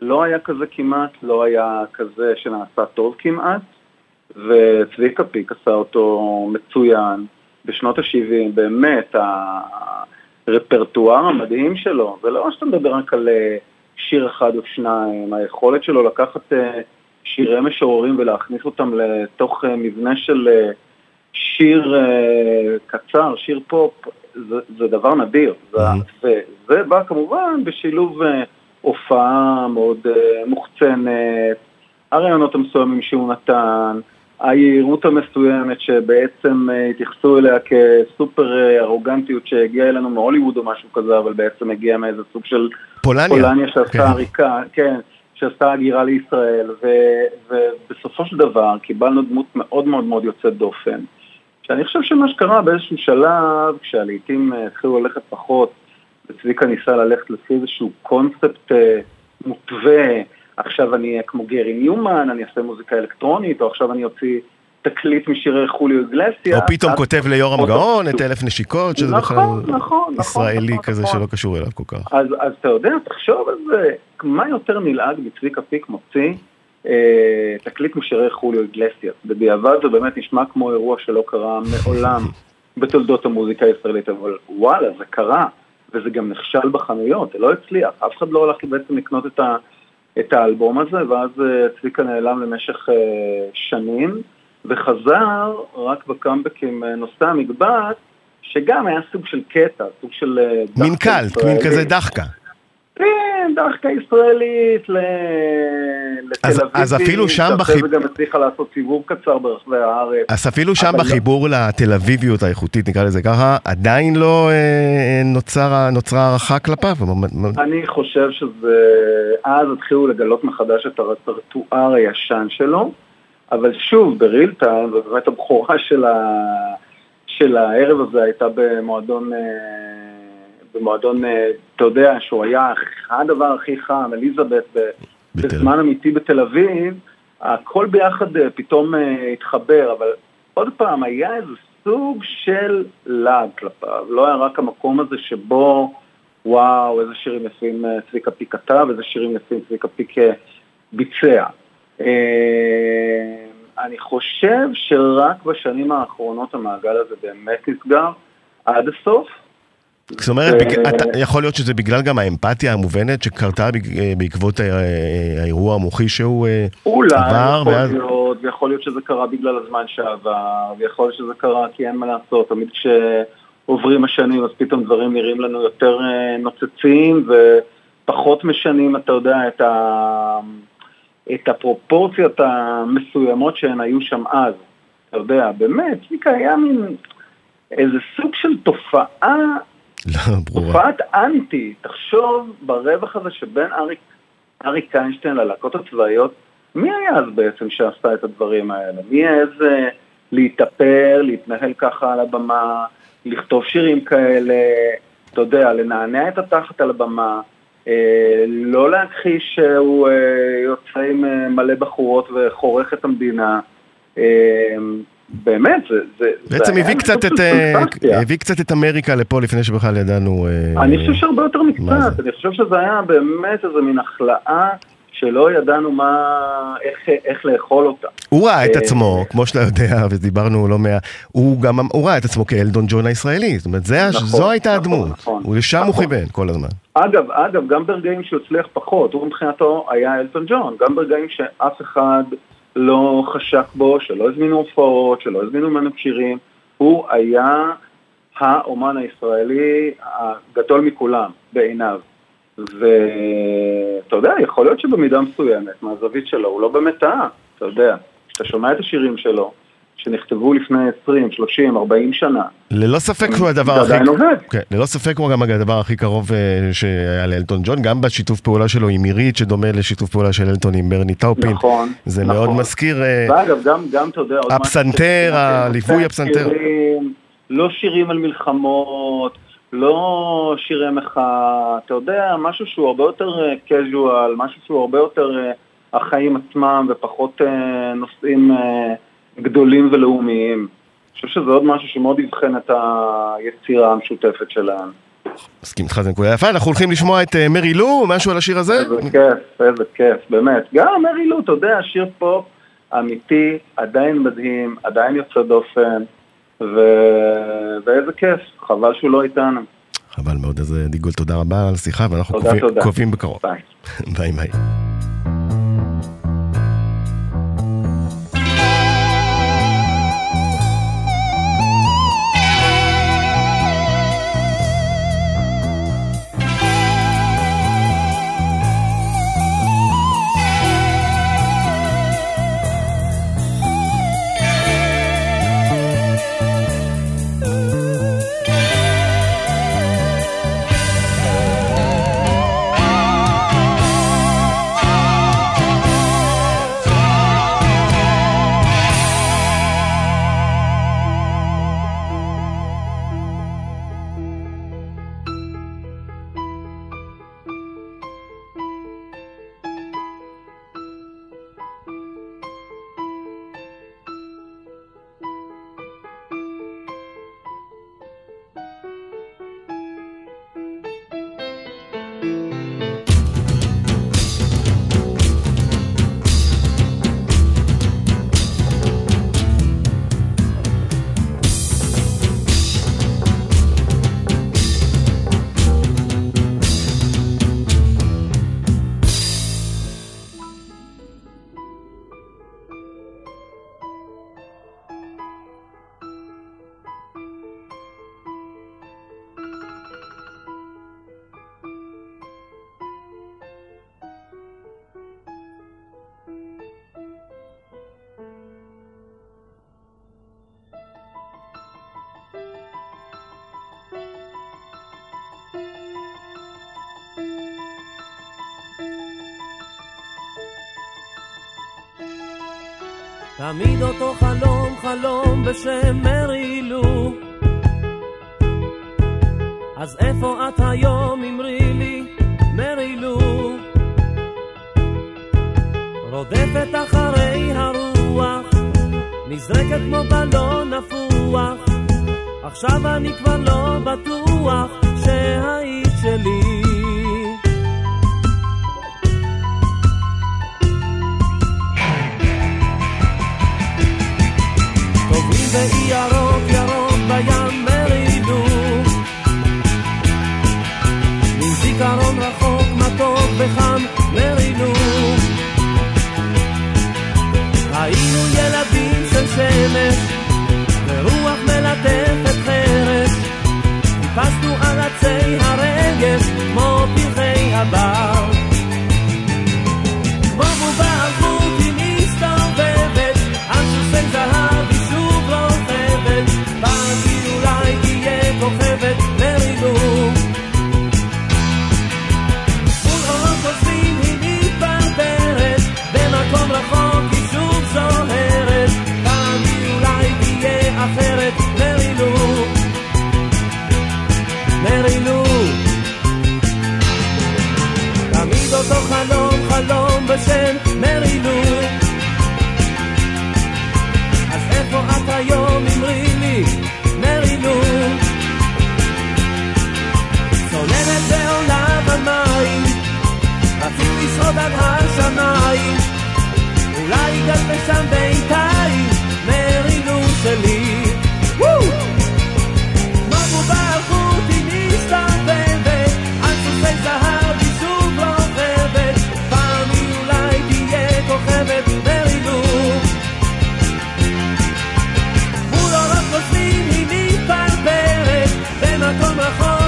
לא היה כזה כמעט, לא היה כזה שנעשה טוב כמעט, וצביקה פיק עשה אותו מצוין בשנות ה-70, באמת הרפרטואר המדהים שלו, זה לא שאתה מדבר רק על שיר אחד או שניים, היכולת שלו לקחת שירי משוררים ולהכניס אותם לתוך מבנה של שיר קצר, שיר פופ, זה דבר נדיר, וזה בא כמובן בשילוב הופעה מאוד מוחצנת, הרעיונות המסוימים שהוא נתן, היעירות המסוימת שבעצם התייחסו אליה כסופר ארוגנטיות שהגיעה אלינו מהוליווד או משהו כזה, אבל בעצם הגיעה מאיזה סוג של פולניה שעשתה עריקה, כן, שעשתה הגירה לישראל, ובסופו של דבר קיבלנו דמות מאוד מאוד מאוד יוצאת דופן. שאני חושב שמה שקרה באיזשהו שלב, כשהלעיתים התחילו ללכת פחות, וצביקה ניסה ללכת לפי איזשהו קונספט מוטווה, עכשיו אני כמו גרי ניומן, אני אעשה מוזיקה אלקטרונית, או עכשיו אני אוציא תקליט משירי חוליו איגלסיה. או פתאום כותב ליורם גאון את אלף נשיקות, שזה בכלל ישראלי כזה שלא קשור אליו כל כך. אז אתה יודע, תחשוב על זה, מה יותר נלעג בצביקה פיק מוציא תקליט משירי חוליו איגלסיה. בדיעבד זה באמת נשמע כמו אירוע שלא קרה מעולם בתולדות המוזיקה הישראלית, אבל וואלה, זה קרה, וזה גם נכשל בחנויות, זה לא הצליח, אף אחד לא הלך בעצם לקנות את האלבום הזה, ואז צביקה נעלם למשך שנים, וחזר רק בקאמבק עם נושא המגבעת, שגם היה סוג של קטע, סוג של מין קלט, מין כזה דחקה. כן, דחקה ישראלית לתל אביב, וגם הצליחה לעשות סיבוב קצר ברחבי הארץ. אז אפילו שם בחיבור לתל אביביות האיכותית, נקרא לזה ככה, עדיין לא נוצרה הערכה כלפיו? אני חושב אז התחילו לגלות מחדש את הרפרטואר הישן שלו, אבל שוב, בריל טיים, ובאמת הבחורה של הערב הזה הייתה במועדון, אתה יודע, שהוא היה הדבר הכי חם, אליזבת, בזמן אמיתי בתל אביב, הכל ביחד פתאום התחבר, אבל עוד פעם, היה איזה סוג של לעג כלפיו, לא היה רק המקום הזה שבו, וואו, איזה שירים יפים צביקה פיק כתב, איזה שירים יפים צביקה פיק ביצע. אני חושב שרק בשנים האחרונות המעגל הזה באמת נסגר עד הסוף. זאת אומרת, יכול להיות שזה בגלל גם האמפתיה המובנת שקרתה בעקבות האירוע המוחי שהוא עבר? אולי, יכול להיות שזה קרה בגלל הזמן שעבר, ויכול להיות שזה קרה כי אין מה לעשות, תמיד כשעוברים השנים אז פתאום דברים נראים לנו יותר נוצצים ופחות משנים, אתה יודע, את הפרופורציות המסוימות שהן היו שם אז. אתה יודע, באמת, היה מין איזה סוג של תופעת אנטי. תחשוב ברווח הזה שבין אריק איינשטיין ללהקות הצבאיות, מי היה אז בעצם שעשה את הדברים האלה? מי היה איזה להתאפר, להתנהל ככה על הבמה, לכתוב שירים כאלה, אתה יודע, לנענע את התחת על הבמה, לא להכחיש שהוא יוצא עם מלא בחורות וחורך את המדינה. באמת, זה בעצם הביא קצת את אמריקה לפה לפני שבכלל ידענו. אני חושב שהרבה יותר מקצת, אני חושב שזה היה באמת איזה מין החלאה שלא ידענו איך לאכול אותה. הוא ראה את עצמו, כמו שאתה יודע, ודיברנו לא מה, הוא ראה את עצמו כאלדון ג'ון הישראלי, זאת אומרת, זו הייתה הדמות, ולשם הוא חיבן כל הזמן. אגב, גם ברגעים שהצליח פחות, הוא מבחינתו היה אלטון ג'ון, גם ברגעים שאף אחד לא חשק בו, שלא הזמינו הופעות, שלא הזמינו ממנו שירים, הוא היה האומן הישראלי הגדול מכולם בעיניו. ואתה יודע, יכול להיות שבמידה מסוימת מהזווית שלו, הוא לא במטעה, אתה יודע, כשאתה שומע את השירים שלו שנכתבו לפני 20, 30, 40 שנה. ללא ספק הוא הדבר הכי... ללא ספק הוא גם הדבר הכי קרוב שהיה לאלטון ג'ון, גם בשיתוף פעולה שלו עם מירית, שדומה לשיתוף פעולה של אלטון עם ברני טאופין. נכון. זה מאוד מזכיר... ואגב, גם אתה יודע... הפסנתר, הליווי הפסנתר. לא שירים על מלחמות, לא שירי מחאה, אתה יודע, משהו שהוא הרבה יותר קז'ואל, משהו שהוא הרבה יותר החיים עצמם ופחות נושאים גדולים ולאומיים. אני חושב שזה עוד משהו שמאוד יבחן את היצירה המשותפת שלהם. מסכים לך, זה נקודה יפה, אנחנו הולכים לשמוע את מרי לו, משהו על השיר הזה? איזה כיף, איזה כיף, באמת. גם מרי לו, אתה יודע, שיר פופ אמיתי, עדיין מדהים, עדיין יוצא דופן, ואיזה כיף, חבל שהוא לא איתנו. חבל מאוד, אז דיגול, תודה רבה על שיחה, ואנחנו קופים בקרוב. ביי. ביי, ביי. תמיד אותו חלום, חלום בשם מרי לו. אז איפה את היום, אמרי לי, מרי לו? רודפת אחרי הרוח, נזרקת כמו בלון נפוח. עכשיו אני כבר לא בטוח שהיית שלי. ואי ירוק ירוק בים מרידו מזיכרון רחוק מתוק וחם מרידו ראינו ילדים של שמש ורוח מלטפת חרש טיפסנו על עצי הרגש כמו פרחי הבר כמו בובה עבותי מסתובבת עד שוסן זהב כוכבת מרידו מול אורות עוזבים היא מתברברת במקום רחוק היא שוב זוהרת פעמי אולי תהיה אחרת מרידו מרידו תמיד אותו חלום חלום בשם מרידו אז איפה את היום אמרי לי מרידו צוללת ועולה במים רצית לשרוד עד השמיים אולי גם בשם ביתיים מרידו שלי כמו בובה עבותי מסתובבת על סוסי זהב היא שוב רוכבת פעמי אולי תהיה כוכבת מרידו מול אורות עוזבים היא מתפרפרת במקום רחוב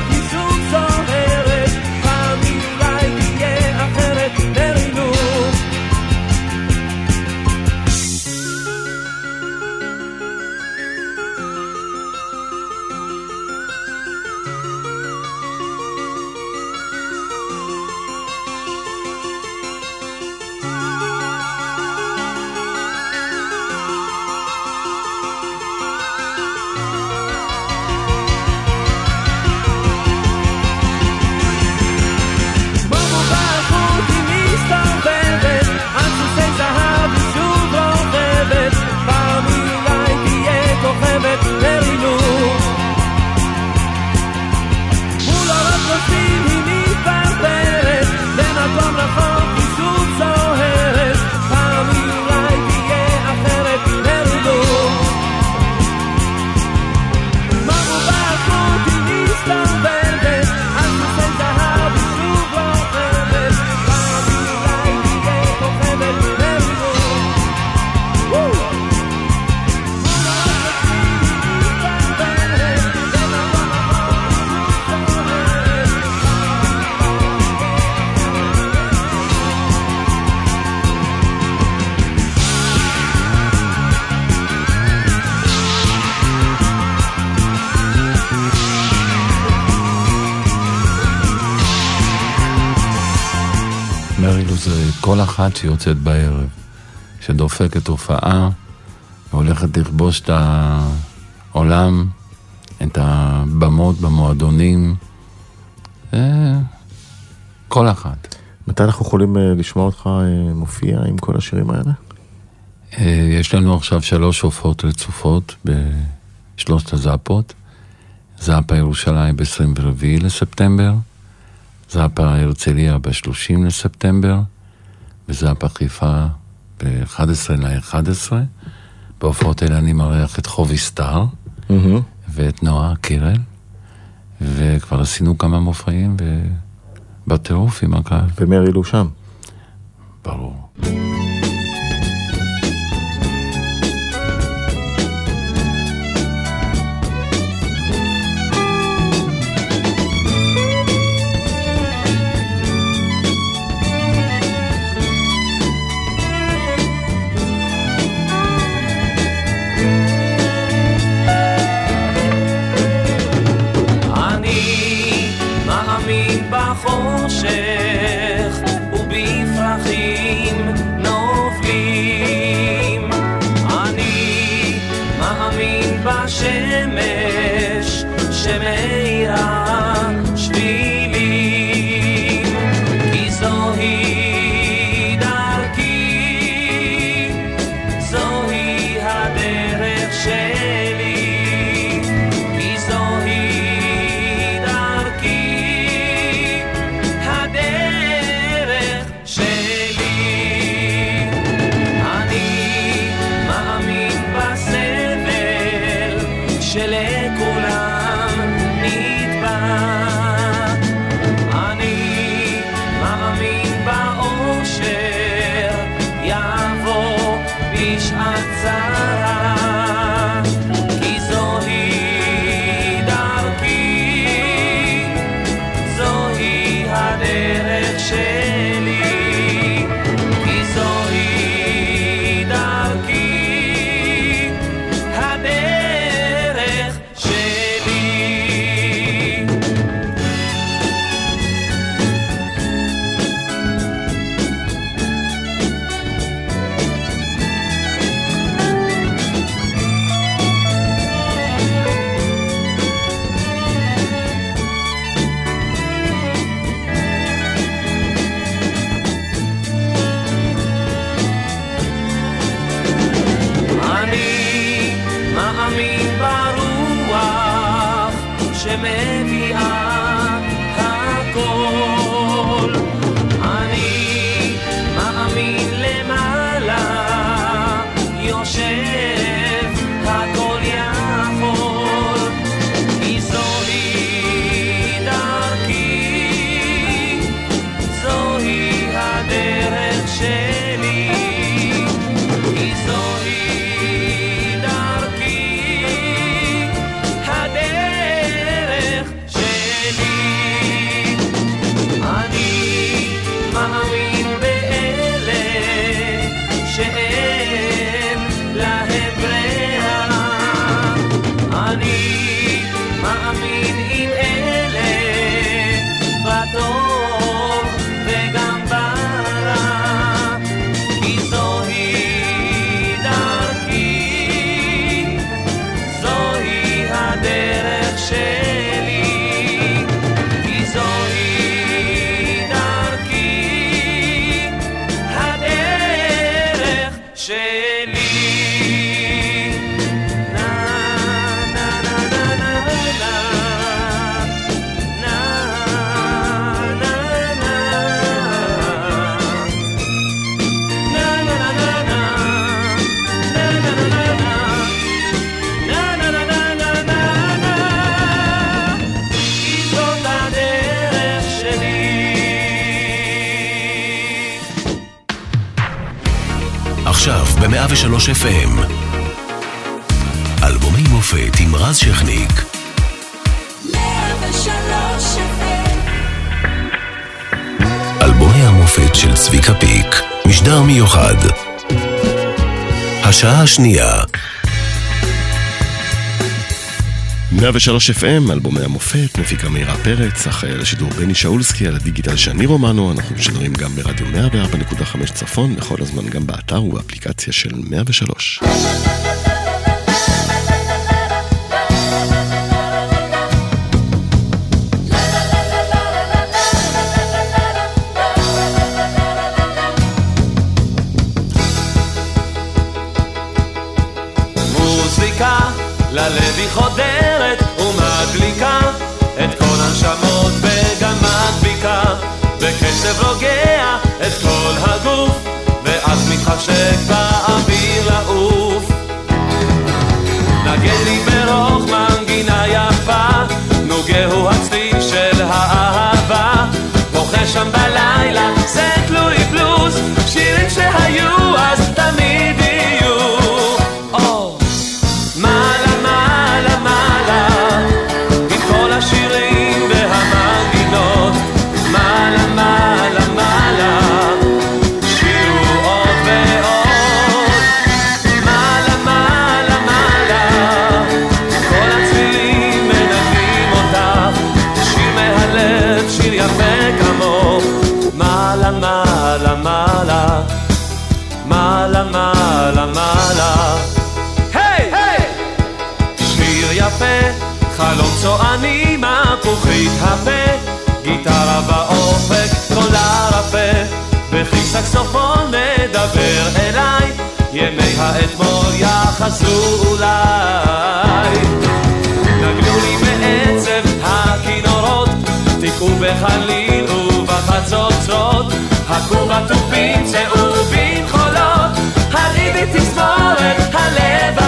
אז כל אחת שיוצאת בערב, שדופקת הופעה, והולכת לכבוש את העולם, את הבמות במועדונים, כל אחת. מתי אנחנו יכולים לשמוע אותך מופיע עם כל השירים האלה? יש לנו עכשיו 3 הופעות רצופות בשלושת הזאפות. זאפה ירושלים ב-24 לספטמבר, זאפה הרצליה ב-30 לספטמבר, וזאפה חיפה ב-11/11. בהופעות האלה אני מרח את חובי סטאר, ואת נועה קירל, וכבר עשינו כמה מופעים בטירוף עם הקהל. ומרי לו שם. ברור. ב-103 FM אלבומי מופת עם רז שכניק 103 FM אלבומי המופת של צביקה פיק, משדר מיוחד השעה השנייה 103 FM, אלבומי המופת, מפיקה מאירה פרץ, אחראי לשידור בני שאולסקי, על הדיגיטל שאני רומנו, אנחנו משדרים גם ברדיו 104.5 צפון, בכל הזמן גם באתר ובאפליקציה של 103. ללב חודרת ומדליקה את כל הנשמות וגם מדביקה בקצב רוגע את כל הגוף ואז מתחשק באוויר לעוף נגן לי ברוך מנגינה יפה נוגהו הצליל של האהבה בוכה שם בלילה זה תלוי בלוז שירים שהיו אז תמיד יהיו חלום צועני מהפוכית הפה גיטרה באופק כל הרפה בכיס הקסופון מדבר אליי ימי האתמול יחזרו אולי נגנו לי בעצב הכינורות תיקעו בחליל ובחצוצרות הכו בטובים צהובים חולות הריבי תזמורת הלבבות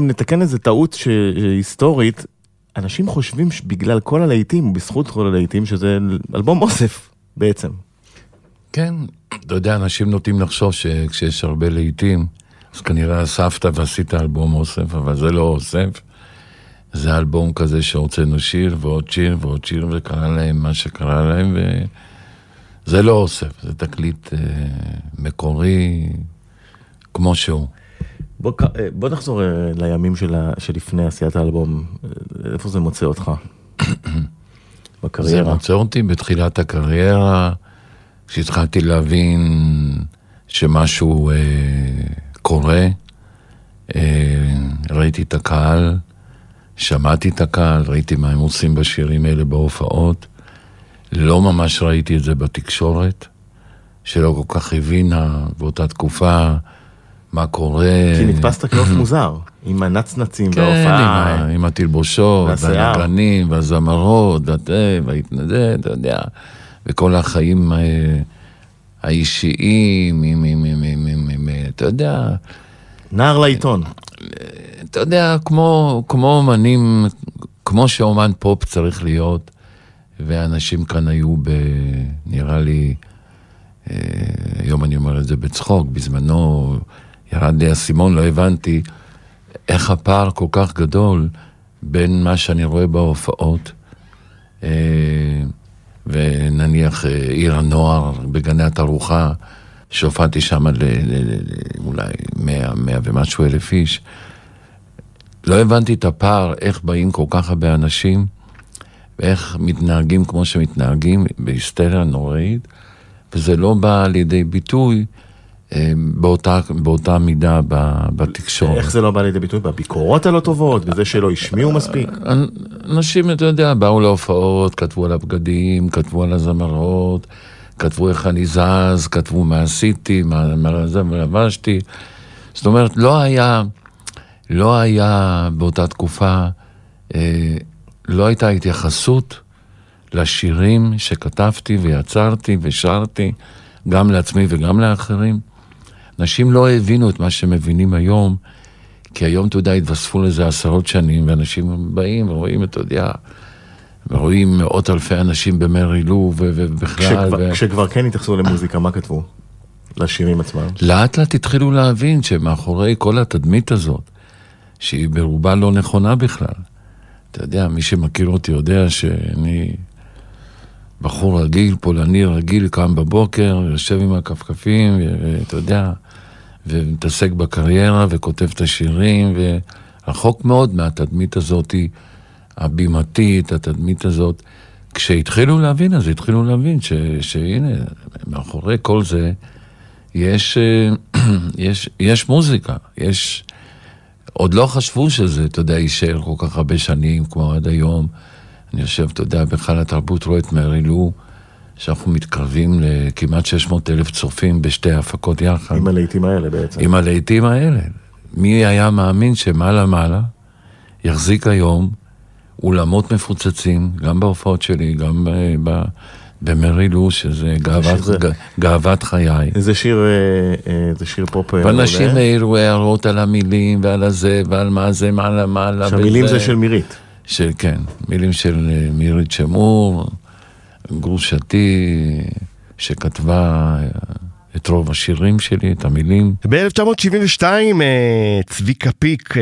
נתקן איזו טעות היסטורית, אנשים חושבים שבגלל כל הלהיטים, בזכות כל הלהיטים, שזה אלבום אוסף בעצם. כן, אתה יודע, אנשים נוטים לחשוב שכשיש הרבה להיטים, אז כנראה אספת ועשית אלבום אוסף, אבל זה לא אוסף, זה אלבום כזה שהוצאנו שיר ועוד שיר ועוד שיר, וקרה להם מה שקרה להם, וזה לא אוסף, זה תקליט מקורי כמו שהוא. בוא נחזור לימים שלפני עשיית האלבום. איפה זה מוצא אותך? בקריירה. זה מוצא אותי בתחילת הקריירה, כשהתחלתי להבין שמשהו קורה. ראיתי את הקהל, שמעתי את הקהל, ראיתי מה הם עושים בשירים האלה בהופעות, לא ממש ראיתי את זה בתקשורת, שלא כל כך הבינה באותה תקופה מה קורה. כי נתפסת כלוף מוזר, עם הנצנצים וההופעה. כן, עם התלבושות, והנגנים, והזמרות, וההתנדד, אתה יודע, וכל החיים האישיים, אתה יודע. נער לעיתון. אתה יודע, כמו אומנים, כמו שאומן פופ צריך להיות, ואנשים כאן היו נראה לי, היום אני אומר את זה בצחוק, בזמנו ירד לי הסימון, לא הבנתי איך הפער כל כך גדול בין מה שאני רואה בהופעות, ונניח עיר הנוער בגני התערוכה, שהופעתי שם אולי 100 ומשהו אלף איש, לא הבנתי את הפער, איך באים כל כך הרבה אנשים, ואיך מתנהגים כמו שמתנהגים, בהיסטריה נוראית, וזה לא בא לידי ביטוי באותה מידה בתקשורת. איך זה לא בא לידי ביטוי? בביקורות הלא טובות, בזה שלא השמיעו מספיק? אנשים, אתה יודע, באו להופעות, כתבו על הבגדים, כתבו על הזמרות, כתבו איך אני זז, כתבו מה עשיתי, מה זה מלבשתי. זאת אומרת, לא היה באותה תקופה, לא הייתה התייחסות לשירים שכתבתי ויצרתי ושרתי, גם לעצמי וגם לאחרים. אנשים לא הבינו את מה שמבינים היום, כי היום, אתה יודע, התווספו לזה עשרות שנים, ואנשים באים ורואים, אתה יודע, ורואים מאות אלפי אנשים במרי לוב ובכלל. כשכבר כן התייחסו למוזיקה, מה כתבו? לשירים עצמם? לאט לאט התחילו להבין שמאחורי כל התדמית הזאת, שהיא ברובה לא נכונה בכלל. אתה יודע, מי שמכיר אותי יודע שאני בחור רגיל, פולני רגיל, קם בבוקר, יושב עם הכפכפים, ואתה יודע, ומתעסק בקריירה, וכותב את השירים, ורחוק מאוד מהתדמית הזאת, הבימתית, התדמית הזאת. כשהתחילו להבין, אז התחילו להבין שהנה, מאחורי כל זה, יש מוזיקה, יש... עוד לא חשבו שזה, אתה יודע, יישאר כל כך הרבה שנים, כמו עד היום. אני יושב, אתה יודע, בכלל התרבות רואה את מרי לו, שאנחנו מתקרבים לכמעט 600,000 צופים בשתי ההפקות יחד. עם הלעיתים האלה בעצם. עם הלעיתים האלה. מי היה מאמין שמעלה יחזיק היום אולמות מפוצצים, גם בהופעות שלי, גם במרי לו, שזה גאוות חיי. זה שיר פופ. ואנשים העירו הערות על המילים ועל הזה ועל מה זה, מעלה. שהמילים זה של מירית. כן, מילים של מירית שמור, גרושתי, שכתבה את רוב השירים שלי, את המילים. ב-1972 צביקה פיק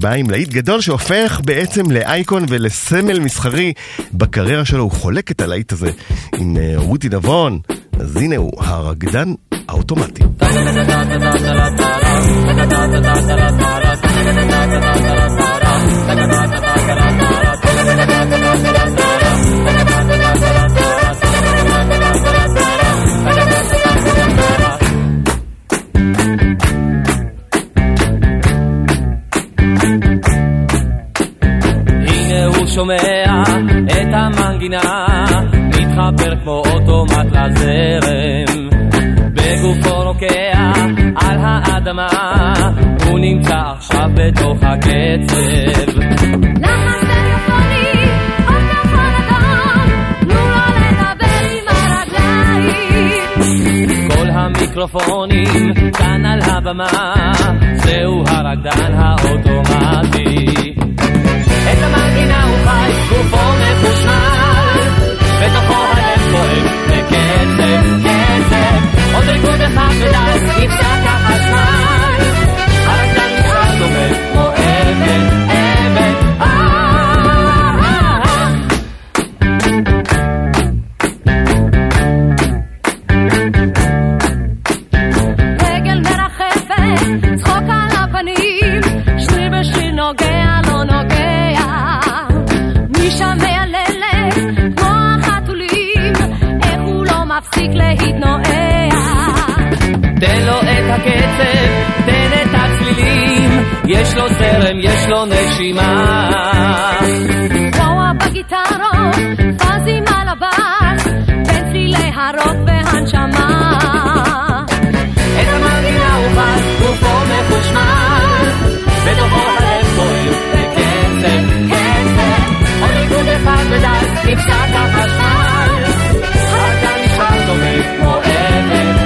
בא עם להיט גדול שהופך בעצם לאייקון ולסמל מסחרי בקריירה שלו. הוא חולק את הלהיט הזה עם רותי דבון, אז הנה הוא הרקדן האוטומטי. שומע את המנגינה, מתחבר כמו אוטומט לזרם, בגופו רוקע על האדמה, הוא נמצא עכשיו בתוך הקצב. למה סטריאופוני עוד כחול אדום, תנו לו לדבר עם הרגליים, כל המיקרופונים כאן על הבמה, זהו הרקדן האוטומטי. את המנגינה הוא חי, גופו מחושמל, בתוכו הלב כואב בקצב. עוד ריקוד אחד ודי, נפסק החשמל, הרקדן נשאר דומה כמו אבן. רגל מרחפת, צחוק על הפנים, שריר בשריר נוגע לא נוגע, משמע ללב כמו החתולים, איך הוא לא מפסיק להתנועע. תן לו את הקצב, תן את הצלילים, יש לו זרם, יש לו נשימה. רואה בגיטרו, פזים על הבא, והרוק והנשמה את המנגינה ובאז גופו מחושמל ודובו הלב קוראים בקצב קצב עוד ניגוד אחד ודאז נפסק החשמל הרקה נשאר דומה כמו אבן אבן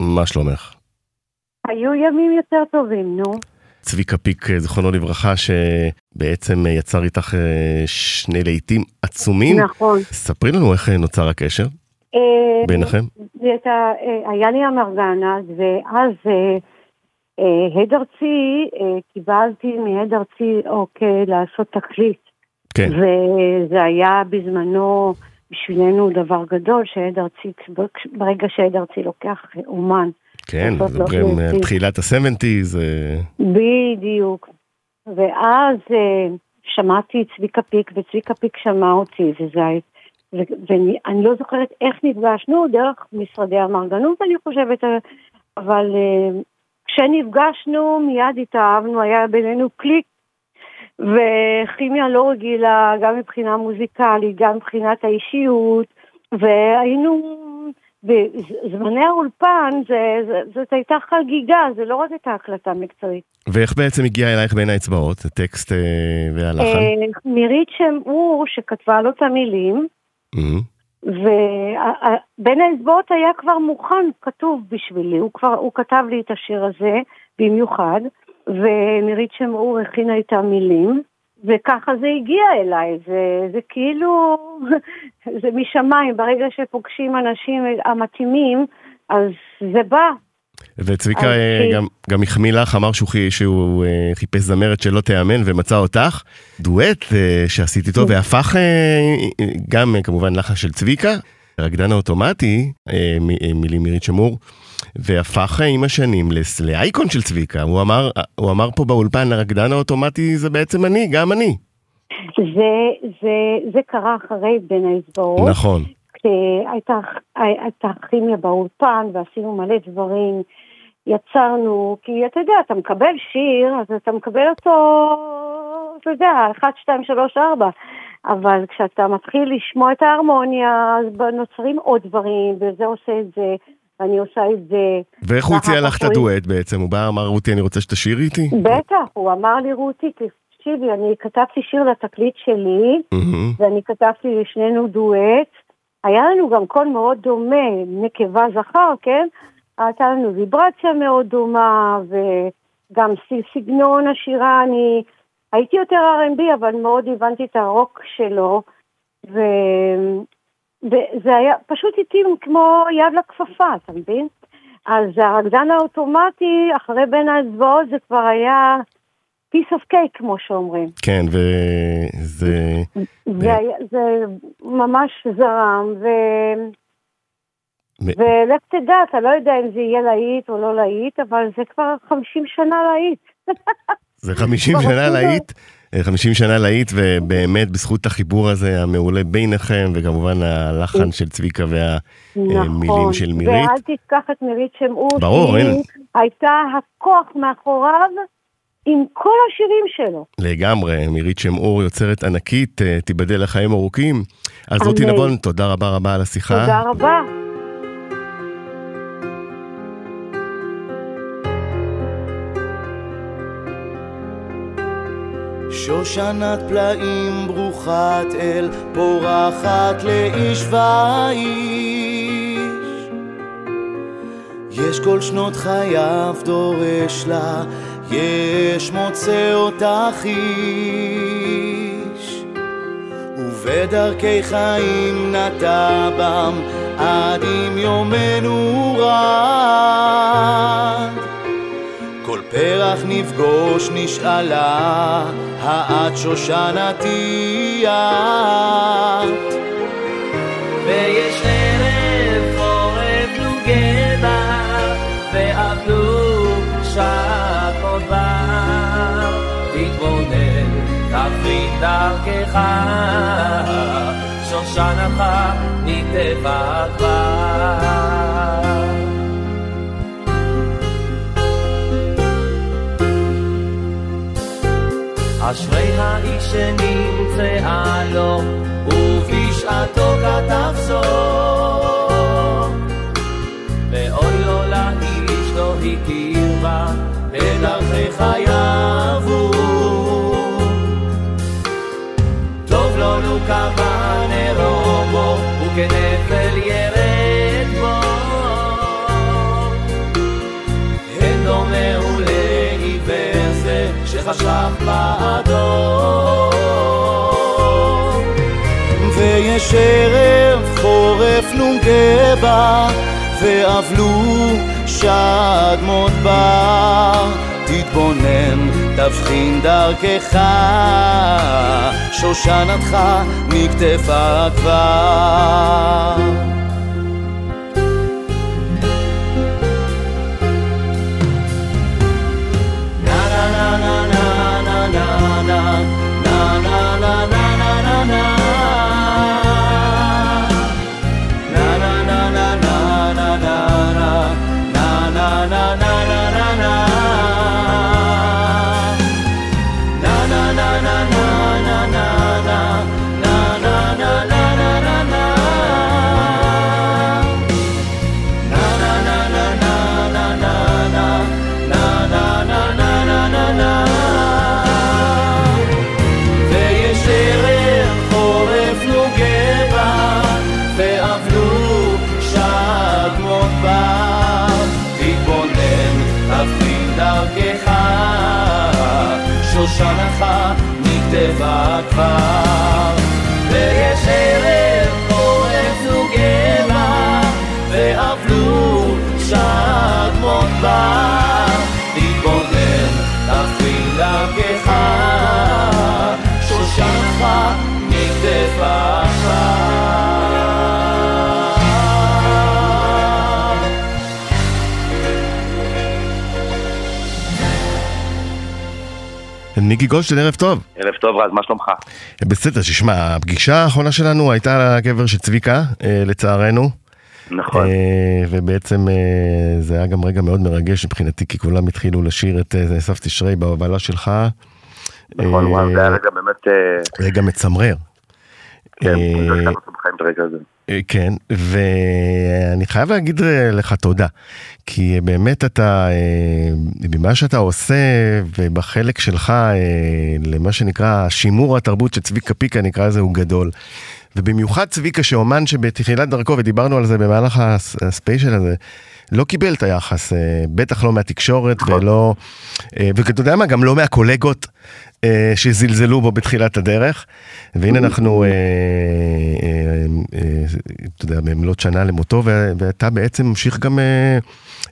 מה שלומך? היו ימים יותר טובים, נו. צביקה פיק, זכרונו לברכה, שבעצם יצר איתך שני לעיתים עצומים. נכון. ספרי לנו איך נוצר הקשר ביניכם. היה לי אמרגנה, ואז הד ארצי, קיבלתי מהד ארצי אוקיי לעשות תקליט. כן. וזה היה בזמנו... בשבילנו דבר גדול שעד ארצי, ברגע שעד ארצי לוקח אומן. כן, מדברים תחילת ה-70s. בדיוק. ואז שמעתי את צביקה פיק, וצביקה פיק שמע אותי, ואני לא זוכרת איך נפגשנו, דרך משרדי המרגנות, אני חושבת, אבל כשנפגשנו מיד התאהבנו, היה בינינו קליק, וכימיה לא רגילה, גם מבחינה מוזיקלית, גם מבחינת האישיות, והיינו, בזמני האולפן, זאת הייתה חגיגה, זה לא רק את ההקלטה המקצועית. ואיך בעצם הגיע אלייך בין האצבעות, הטקסט והלחן? מירית שם אור, שכתבה לו את המילים, ובין האצבעות היה כבר מוכן, כתוב בשבילי, הוא כתב לי את השיר הזה, במיוחד, ומירית שמעור הכינה איתה מילים, וככה זה הגיע אליי, זה כאילו, זה משמיים, ברגע שפוגשים אנשים המתאימים, אז זה בא. וצביקה גם החמיא לך, אמר שהוא חיפש זמרת שלא תיאמן ומצא אותך, דואט שעשית איתו והפך גם כמובן לחש של צביקה, רקדן האוטומטי, מילים מירית שמעור, והפך עם השנים לאייקון של צביקה. הוא אמר פה באולפן, הרקדן האוטומטי זה בעצם אני, גם אני. זה קרה אחרי בין האצבעות. נכון. הייתה כימיה באולפן, ועשינו מלא דברים, יצרנו, כי אתה יודע, אתה מקבל שיר, אז אתה מקבל אותו, אתה יודע, 1, 2, 3, 4. אבל כשאתה מתחיל לשמוע את ההרמוניה, אז נוצרים עוד דברים, וזה עושה את זה... אני עושה את זה... ואיך הוא הציע לך את הדואט בעצם? הוא בא, אמר רותי, אני רוצה שתשאירי איתי? בטח, הוא אמר לי רותי, תקשיבי, אני כתבתי שיר לתקליט שלי, ואני כתבתי לשנינו דואט, היה לנו גם קול מאוד דומה, נקבה זכר, כן? הייתה לנו ויברציה מאוד דומה, וגם סגנון השירה, אני הייתי יותר R&B, אבל מאוד הבנתי את הרוק שלו, וזה היה, פשוט התאים כמו יד לכפפה, אתה מבין? אז הרקדן האוטומטי, אחרי בין האצבעות, זה כבר היה piece of cake, כמו שאומרים. כן, וזה... זה ממש זרם, ולך תדע, אתה לא יודע אם זה יהיה להיט או לא להיט, אבל זה כבר 50 שנה להיט. זה 50 שנה להיט? 50 שנה להיט, ובאמת בזכות החיבור הזה המעולה ביניכם, וכמובן הלחן של צביקה והמילים של מירית. נכון, ואל תשכח את מירית שמעו, ברור, הייתה הכוח מאחוריו עם כל השירים שלו. לגמרי, מירית שמעור יוצרת ענקית, תיבדל לחיים ארוכים. אז רותי נבון, תודה רבה רבה על השיחה. תודה רבה. שושנת פלאים ברוכת אל, פורחת לאיש ואיש. יש כל שנות חייו דורש לה, יש מוצא אותך איש, ובדרכי חיים נטע בם, עד אם יומנו רד. כל פרח נפגוש נשאלה, העת שושנתי את. ויש ערב חורף נוגבה, ועבלו שם תתבונן, תפריד דרכך, שושנתך נטבע כבר. אשרי האיש שנמצאה לו, ובשעתו כתב זאת, ואוי לו לאיש לא הכיר בה, בדרכי חייו הוא. טוב לו לו כוון ערומו, וכנפל ירד בו, אין דומה הוא לעיוור זה שחשב בעדו. ויש ערב חורף נוגה בה, ואבלו שעד מות בר, תתבונן, תבחין דרכך, שושנתך נקטפה כבר. נה נה נה נה נה נה נה נה נה נה נה שושנתך נקטפה כבר. ויש ערב חורף נוגבה, ואבלו שעת מות בה, תתבונן, תפריד דרכך, שושנתך נקטפה כבר. ניקי גולדשטיין, ערב טוב. ערב טוב, רז, מה שלומך? בסדר, ששמע, הפגישה האחרונה שלנו הייתה על הקבר של צביקה, לצערנו. נכון. ובעצם זה היה גם רגע מאוד מרגש מבחינתי, כי כולם התחילו לשיר את סף תשרי בהובלה שלך. נכון, וואו, זה היה רגע באמת... רגע מצמרר. כן, זה היה חיים את הרגע הזה. כן, ואני חייב להגיד לך תודה, כי באמת אתה, במה שאתה עושה, ובחלק שלך, למה שנקרא שימור התרבות, שצביקה פיקה נקרא לזה, הוא גדול. ובמיוחד צביקה, שאומן שבתחילת דרכו, ודיברנו על זה במהלך הספיישל הזה, לא קיבל את היחס, בטח לא מהתקשורת, ולא, ואתה יודע מה, גם לא מהקולגות שזלזלו בו בתחילת הדרך, והנה אנחנו, אתה יודע, במלות שנה למותו, ואתה בעצם ממשיך גם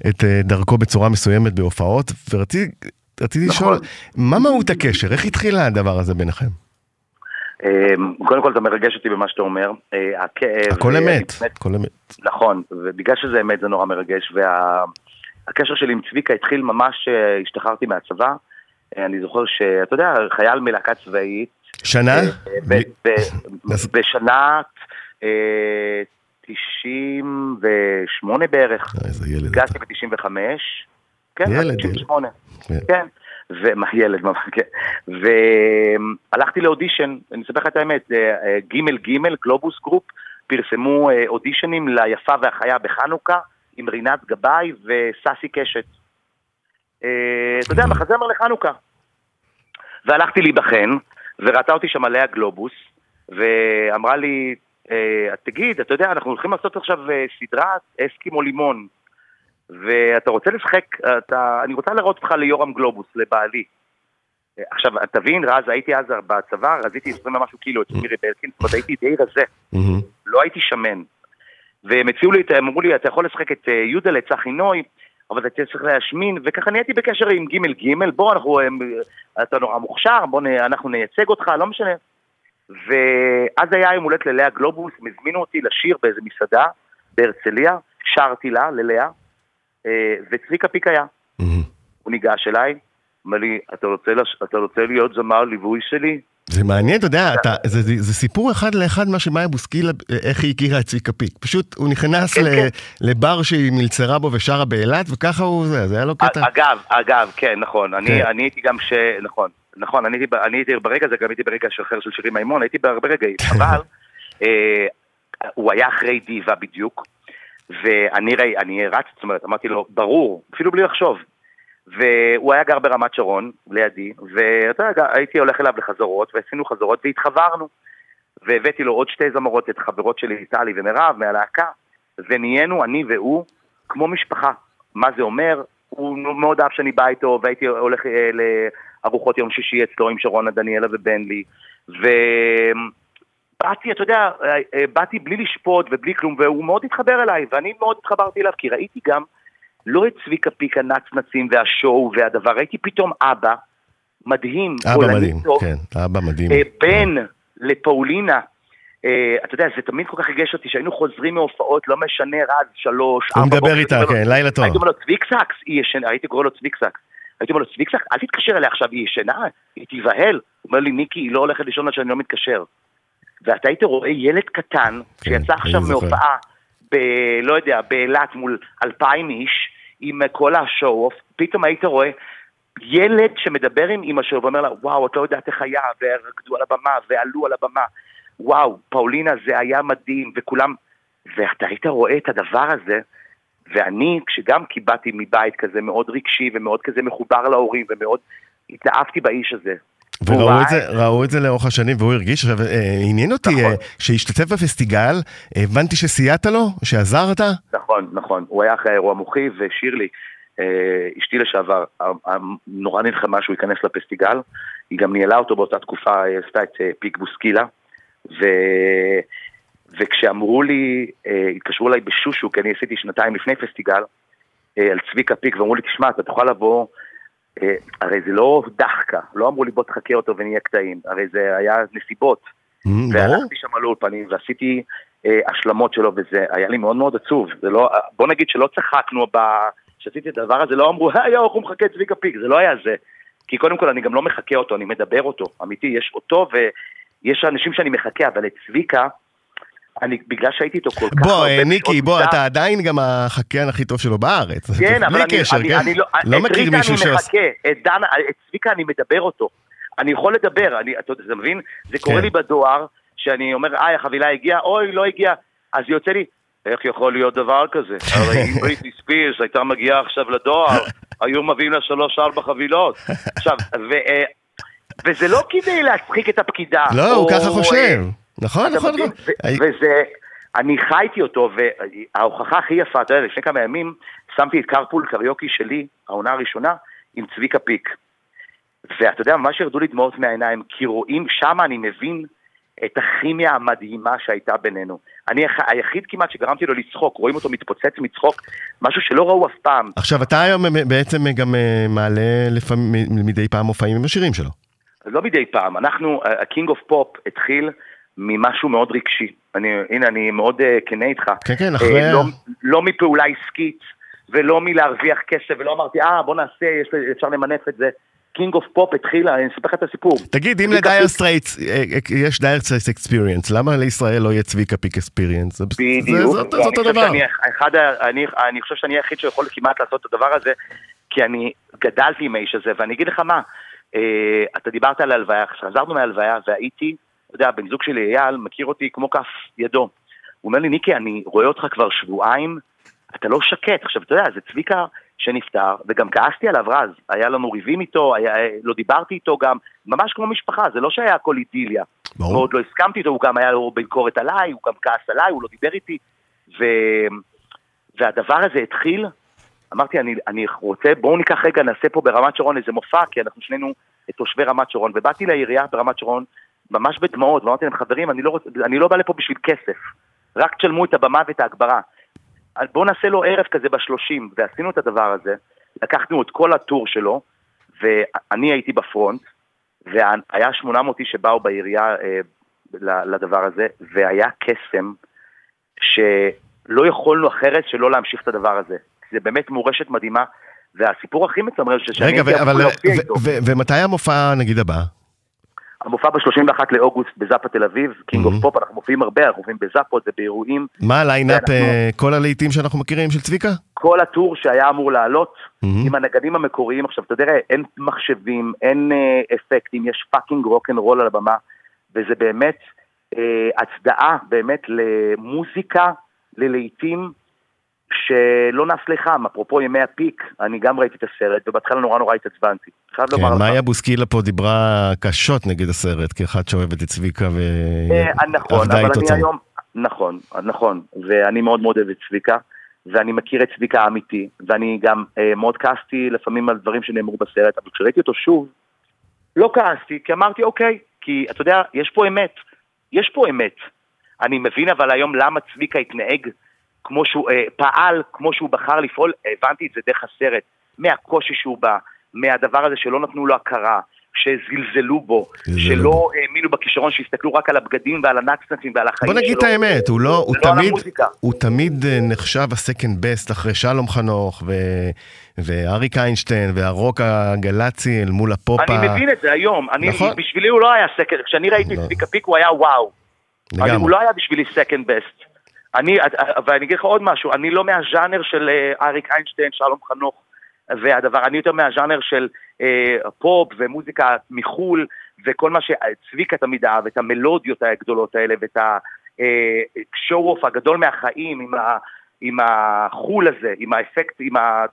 את דרכו בצורה מסוימת בהופעות, ורציתי לשאול, מה מהות הקשר? איך התחילה הדבר הזה ביניכם? קודם כל, אתה מרגש אותי במה שאתה אומר. הכל אמת. נכון, ובגלל שזה אמת זה נורא מרגש, והקשר שלי עם צביקה התחיל ממש, השתחררתי מהצבא, אני זוכר שאתה יודע, חייל מלהקה צבאית. שנה? בשנת 98 בערך. גסתי ב-95. ילד. כן. ילד ממש, כן. והלכתי לאודישן, אני אספר לך את האמת, ג' גלובוס גרופ, פרסמו אודישנים ליפה והחיה בחנוכה, עם רינת גבאי וססי קשת. אתה יודע, מחזמר לחנוכה. והלכתי להיבחן, וראתה אותי שם עליה גלובוס, ואמרה לי, תגיד, אתה יודע, אנחנו הולכים לעשות עכשיו סדרת אסקימו לימון, ואתה רוצה לשחק, אני רוצה לראות אותך ליורם גלובוס, לבעלי. עכשיו, תבין, רז, הייתי אז בצבא, רזיתי 20 ומשהו קילו, זאת הייתי די רזה, לא הייתי שמן. והם הציעו לי, אמרו לי, אתה יכול לשחק את יהודה לצחי נוי, אבל אתה צריך להשמין, וככה נהייתי בקשר עם ג' בוא, אתה נורא מוכשר, בוא, אנחנו נייצג אותך, לא משנה. ואז היה יום הולדת ללאה גלובוס, מזמינו אותי לשיר באיזה מסעדה, בהרצליה, שרתי לה, ללאה, וצביקה פיק היה. הוא ניגש אליי, אמר לי, אתה רוצה להיות זמר ליווי שלי? זה מעניין, אתה יודע, זה סיפור אחד לאחד מה שמאיה בוסקילה, איך היא הכירה את צביקה פיק. פשוט הוא נכנס לבר שהיא מלצרה בו ושרה באילת, וככה הוא, זה היה לו קטע. אגב, כן, נכון. אני הייתי גם נכון, אני הייתי ברגע הזה, גם הייתי ברגע אחר של שירים מימון, הייתי בהרבה רגעים, אבל הוא היה אחרי דיבה בדיוק, ואני רצתי, זאת אומרת, אמרתי לו, ברור, אפילו בלי לחשוב. והוא היה גר ברמת שרון, לידי, והייתי הולך אליו לחזרות, ועשינו חזרות, והתחברנו. והבאתי לו עוד שתי זמרות, את חברות שלי, טלי ומירב, מהלהקה, ונהיינו, אני והוא, כמו משפחה. מה זה אומר? הוא מאוד אהב שאני בא איתו, והייתי הולך לארוחות יום שישי אצלו עם שרונה דניאלה ובן לי. באתי, אתה יודע, באתי בלי לשפוט ובלי כלום, והוא מאוד התחבר אליי, ואני מאוד התחברתי אליו, כי ראיתי גם, לא את צביקה פיק הנצנצים והשואו והדבר, ראיתי פתאום אבא מדהים. אבא מדהים, כן, אבא מדהים. בן לפאולינה, אתה יודע, זה תמיד כל כך רגש אותי, שהיינו חוזרים מהופעות, לא משנה, רז, 3, 4. הוא מדבר איתה, כן, לילה טוב. הייתי אומר לו, צביק סקס, היא ישנה, הייתי קורא לו צביק סקס. הייתי אומר לו, צביק סקס, אל תתקשר אליה עכשיו, היא ישנה, היא תיבהל. הוא אומר לי, ניקי, היא לא הולכת לישון עד שאני לא מתקשר. ואתה היית רואה ילד קטן, שיצא עכשיו מהופעה, לא יודע, באילת מול 2,000 איש, עם כל השואו-אוף, פתאום היית רואה ילד שמדבר עם אמא שלו, ואומר לה, וואו, את לא יודעת איך היה, ורקדו על הבמה, ועלו על הבמה, וואו, פאולינה זה היה מדהים, וכולם, ואתה היית רואה את הדבר הזה, ואני, כשגם קיבלתי מבית כזה מאוד רגשי, ומאוד כזה מחובר להורים, ומאוד התאהבתי באיש הזה, וראו את זה לאורך השנים, והוא הרגיש, עניין אותי שהשתתף בפסטיגל, הבנתי שסייעת לו, שעזרת? נכון, הוא היה אחרי האירוע מוחי, ושיר לי, אשתי לשעבר, נורא נלחמה שהוא ייכנס לפסטיגל, היא גם ניהלה אותו באותה תקופה, עשתה את פיק בוסקילה, וכשאמרו לי, התקשרו אליי בשושו, כי אני עשיתי 2 לפני פסטיגל, על צביקה פיק, ואמרו לי, תשמע, אתה תוכל לבוא, הרי זה לא דחקה, לא אמרו לי בוא תחכה אותו ונהיה קטעים, הרי זה היה נסיבות, והלכתי שם על אולפנים ועשיתי השלמות שלו, וזה היה לי מאוד מאוד עצוב, בוא נגיד שלא צחקנו, שעשיתי את הדבר הזה, לא אמרו, הוא מחכה צביקה פיק, זה לא היה זה, כי קודם כל אני גם לא מחכה אותו, אני מדבר אותו, אמיתי, יש אותו ויש אנשים שאני מחכה, אבל את צביקה, בגלל שהייתי איתו כל כך... בוא, ניקי, בוא, אתה עדיין גם החקיין הכי טוב שלו בארץ. כן, אבל אני לא מכיר מישהו ש... את ריטה אני מחכה, את צביקה אני מדבר אותו. אני יכול לדבר, אתה מבין? זה קורה לי בדואר, שאני אומר, החבילה הגיעה, אוי, לא הגיעה. אז יוצא לי, איך יכול להיות דבר כזה? הרי אם בריטני ספירס הייתה מגיעה עכשיו לדואר, היו מביאים לה 3-4 חבילות. עכשיו, וזה לא כדי להצחיק את הפקידה. לא, הוא ככה חושב. נכון, נכון. וזה, אני חייתי אותו, וההוכחה הכי יפה, אתה יודע, לפני כמה ימים, שמתי את קרפול קריוקי שלי, העונה הראשונה, עם צביקה פיק. ואתה יודע, ממש ירדו לי דמעות מהעיניים, כי רואים, שם אני מבין את הכימיה המדהימה שהייתה בינינו. אני היחיד כמעט שגרמתי לו לצחוק, רואים אותו מתפוצץ מצחוק, משהו שלא ראו אף פעם. עכשיו, אתה היום בעצם גם מעלה מדי פעם מופעים עם השירים שלו. לא מדי פעם, אנחנו, הקינג אוף פופ התחיל ממשהו מאוד רגשי. הנה, אני מאוד כנה איתך. כן, כן, אחרי... לא מפעולה עסקית, ולא מלהרוויח כסף, ולא אמרתי, בוא נעשה, אפשר למנף את זה. קינג אוף פופ התחילה, אני אספח את הסיפור. תגיד, אם לדייר סטרייטס יש דייר סטרייטס אקספיריאנס, למה לישראל לא יהיה צביקה פיק אקספיריאנס? בדיוק. זה אותו דבר. אני חושב שאני היחיד שיכול כמעט לעשות את הדבר הזה, כי אני גדלתי עם האיש הזה, ואני אגיד לך מה, אתה דיברת על הלוויה, כשחזרנו מהלוויה, והייתי, אתה יודע, בן זוג שלי אייל, מכיר אותי כמו כף ידו. הוא אומר לי, ניקי, אני רואה אותך כבר שבועיים, אתה לא שקט. עכשיו, אתה יודע, זה צביקה שנפטר, וגם כעסתי עליו רז, היה לנו ריבים איתו, לא דיברתי איתו גם, ממש כמו משפחה, זה לא שהיה הכל אידיליה, מאוד לא הסכמתי איתו, הוא גם היה לו ביקורת עליי, הוא גם כעס עליי, הוא לא דיבר איתי, והדבר הזה התחיל, אמרתי, אני רוצה, בואו ניקח רגע, נעשה פה ברמת שרון איזה מופע, כי אנחנו שנינו תושבי רמת שרון, ובאתי לעירייה ברמת שרון, ממש בדמעות, ואמרתי להם, חברים, אני לא בא לפה בשביל כסף, רק תשלמו את הבמה ואת ההגברה. בואו נעשה לו ערב כזה ב-30, ועשינו את הדבר הזה, לקחנו את כל הטור שלו, ואני הייתי בפרונט, והיה 800 שבאו בעירייה לדבר הזה, והיה קסם שלא יכולנו אחרת שלא להמשיך את הדבר הזה. זה באמת מורשת מדהימה, והסיפור הכי מצמרר ששאני הייתי איתו. ומתי המופע נגיד הבא? המופע ב-31 לאוגוסט בזאפה תל אביב, קינג אוף פופ, אנחנו מופיעים הרבה, אנחנו מופיעים בזאפות, זה באירועים. מה, ליינאפ, כל הלעיתים שאנחנו מכירים של צביקה? כל הטור שהיה אמור לעלות, עם הנגנים המקוריים, עכשיו אתה יודע, אין מחשבים, אין אפקטים, יש פאקינג רוק'נ'רול על הבמה, וזה באמת הצדעה, באמת למוזיקה, ללעיתים, שלא נפלחם, אפרופו ימי הפיק, אני גם ראיתי את הסרט, ובהתחלה נורא התעצבנתי. כן, מאיה בוסקילה פה דיברה קשות נגד הסרט, כאחת שאוהבת את צביקה ועבדה איתו צמא. נכון, ואני מאוד מאוד אוהב את צביקה, ואני מכיר את צביקה האמיתי, ואני גם מאוד כעסתי לפעמים על דברים שנאמרו בסרט, אבל כשראיתי אותו שוב, לא כעסתי, כי אמרתי, אוקיי, כי אתה יודע, יש פה אמת. אני מבין אבל היום למה צביקה התנהג כמו שהוא פעל, כמו שהוא בחר לפעול, הבנתי את זה דרך הסרט, מהקושי שהוא בא, מהדבר הזה שלא נתנו לו הכרה, שזלזלו בו, שלא האמינו בכישרון, שהסתכלו רק על הבגדים ועל הנקסנטים ועל החיים שלו. בוא נגיד את האמת, הוא תמיד נחשב הסקנד בסט אחרי שלום חנוך ואריק איינשטיין והרוק הגלצי אל מול הפופה. אני מבין את זה היום, בשבילי הוא לא היה סקנד, כשאני ראיתי את צביקה פיק הוא היה וואו, הוא לא היה בשבילי סקנד בסט. ואני אגיד לך עוד משהו, אני לא מהז'אנר של אריק איינשטיין, שלום חנוך, אני יותר מהז'אנר של פופ ומוזיקה מחול, וכל מה שצביקה תמיד אהב, את המלודיות הגדולות האלה, ואת השואו-אוף הגדול מהחיים, עם החול הזה, עם האפקט, עם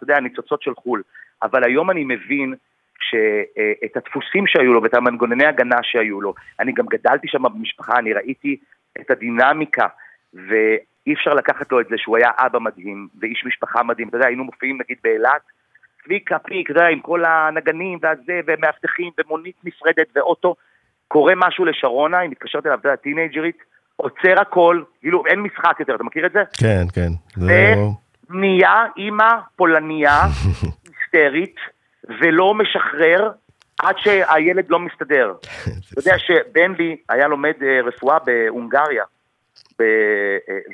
הניצוצות של חול. אבל היום אני מבין שאת הדפוסים שהיו לו, ואת המנגנוני הגנה שהיו לו, אני גם גדלתי שם במשפחה, אני ראיתי את הדינמיקה, ואי אפשר לקחת לו את זה שהוא היה אבא מדהים ואיש משפחה מדהים, אתה יודע, היינו מופיעים נגיד באילת, צביקה פיק, אתה יודע, עם כל הנגנים והזה ומאבטחים ומונית נפרדת ואוטו, קורה משהו לשרונה, היא מתקשרת אליו, אתה יודע, טינג'רית, עוצר הכל, כאילו אין משחק יותר, אתה מכיר את זה? כן, כן. ונהיה אימא פולניה, היסטרית, ולא משחרר עד שהילד לא מסתדר. אתה יודע שבן לי היה לומד רפואה בהונגריה,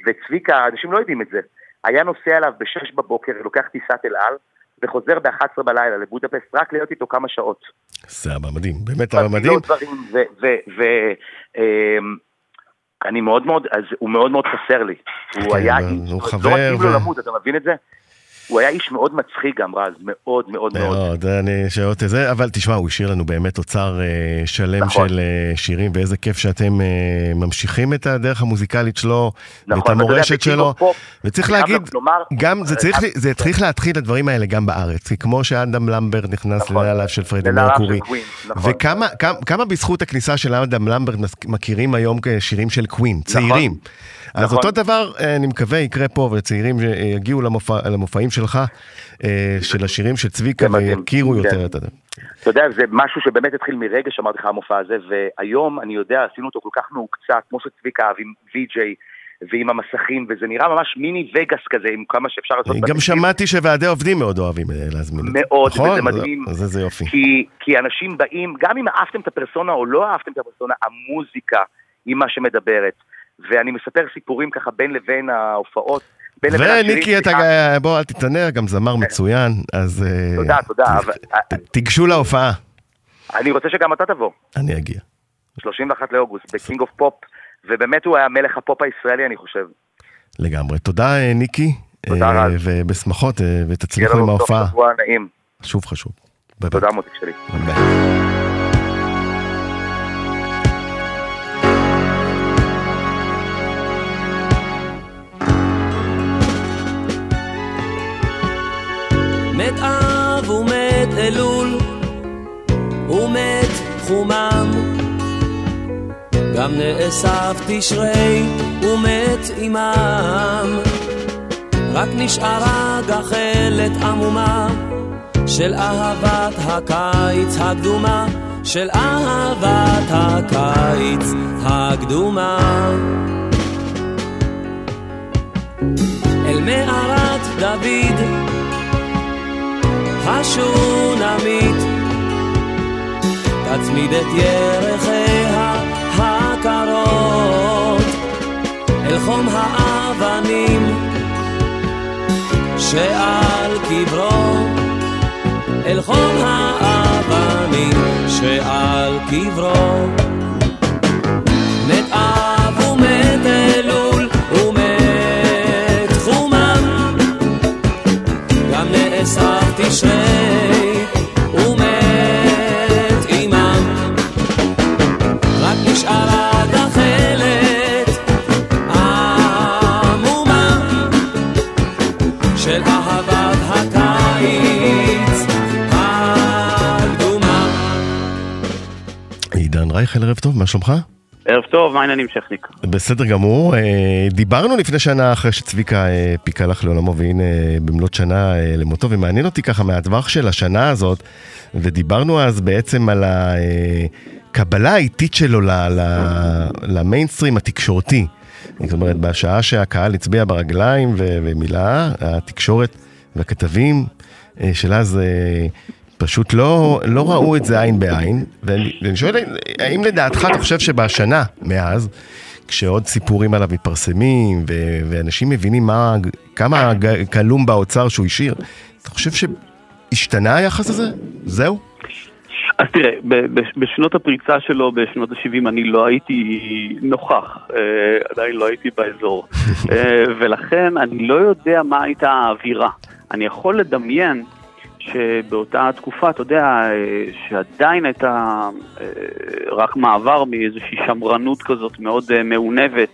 וצביקה, אנשים לא יודעים את זה, היה נוסע אליו ב-6 בבוקר, לוקח טיסת אל על, וחוזר ב-11 בלילה לבודפסט, רק להיות איתו כמה שעות. זה היה מדהים, באמת היה מדהים. ואני מאוד מאוד, אז הוא מאוד מאוד חסר לי. הוא היה, לא מתאים לו למות, אתה מבין את זה? הוא היה איש מאוד מצחיק גם רז, מאוד מאוד מאוד. אני שעות את זה, אבל תשמע, הוא השאיר לנו באמת אוצר שלם של שירים, ואיזה כיף שאתם ממשיכים את הדרך המוזיקלית שלו, את המורשת שלו, וצריך להגיד, גם זה צריך להתחיל הדברים האלה גם בארץ, כמו שאדם למברט נכנס לנעליו של פרדי מרקורי, וכמה בזכות הכניסה של אדם למברט מכירים היום כשירים של קווין, צעירים. אז אותו דבר, אני מקווה, יקרה פה, וצעירים יגיעו למופעים שלך, של השירים של צביקה, ויקירו יותר את זה. אתה יודע, זה משהו שבאמת התחיל מרגע שאמרתי לך המופע הזה, והיום, אני יודע, עשינו אותו כל כך נעוקצה, כמו שצביקה, עם וי-ג'יי, ועם המסכים, וזה נראה ממש מיני וגאס כזה, עם כמה שאפשר לעשות. גם שמעתי שוועדי עובדים מאוד אוהבים להזמין את זה. מאוד, וזה מדהים. זה יופי. כי אנשים באים, גם אם אהבתם את הפרסונה או לא אהבתם את הפרסונה, המוזיקה היא מה שמדברת. ואני מספר סיפורים ככה בין לבין ההופעות. וניקי, בוא, אל תתענע, גם זמר מצוין, אז תיגשו להופעה. אני רוצה שגם אתה תבוא. אני אגיע. 31 לאוגוסט, בקינג אוף פופ, ובאמת הוא היה מלך הפופ הישראלי, אני חושב. לגמרי. תודה, ניקי. תודה, רז. ובשמחות, ותצליחו עם ההופעה. שוב חשוב. תודה, מותק שלי. ביי. מת אב ומת אלול ומת חומם גם נאסף תשרי ומת אימם רק נשארה גחלת עמומה של אהבת הקיץ הקדומה של אהבת הקיץ הקדומה אל מערת דוד השונמית תצמיד את ירחיה הקרות אל חום האבנים שעל קברו אל חום האבנים שעל קברו מת אב ומת אלול ומת חומם גם נאסר תשרי ומת אימם רק נשארה גחלת עמומה של אהבת הקיץ הקדומה. עידן רייכל, ערב טוב, מה שלומך? ערב טוב, מה העניינים שחניק? בסדר גמור, דיברנו לפני שנה אחרי שצביקה פיק הלך לעולמו והנה במלות שנה למותו, ומעניין אותי ככה מהדווח של השנה הזאת, ודיברנו אז בעצם על הקבלה האיטית שלו למיינסטרים התקשורתי, זאת אומרת בשעה שהקהל הצביע ברגליים ומילה, התקשורת והכתבים שלה זה... פשוט לא ראו את זה עין בעין, ואני שואל, האם לדעתך אתה חושב שבשנה מאז, כשעוד סיפורים עליו מתפרסמים, ואנשים מבינים כמה כלום באוצר שהוא השאיר, אתה חושב שהשתנה היחס הזה? זהו? אז תראה, בשנות הפריצה שלו, בשנות ה-70, אני לא הייתי נוכח, עדיין לא הייתי באזור, ולכן אני לא יודע מה הייתה האווירה. אני יכול לדמיין, שבאותה תקופה, אתה יודע, שעדיין הייתה רק מעבר מאיזושהי שמרנות כזאת מאוד מעונבת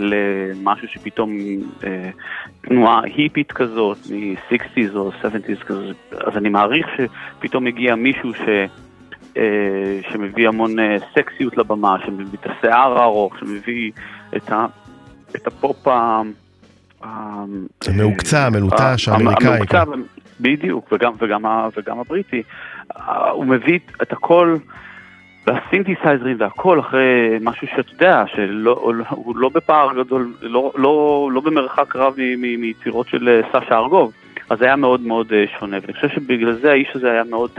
למשהו שפתאום תנועה היפית כזאת, מ-60s או 70s כזאת. אז אני מעריך שפתאום הגיע מישהו שמביא המון סקסיות לבמה, שמביא את השיער הארוך, שמביא את הפופ המעוקצה, המלוטש, האמריקאי. בדיוק, וגם הבריטי. הוא מביא את הכל לסינתסייזרים והכל אחרי משהו שאתה יודע, שהוא לא בפער גדול, לא במרחק רב מיצירות של סשה ארגוב. אז זה היה מאוד מאוד שונה, ואני חושב שבגלל זה האיש הזה היה מאוד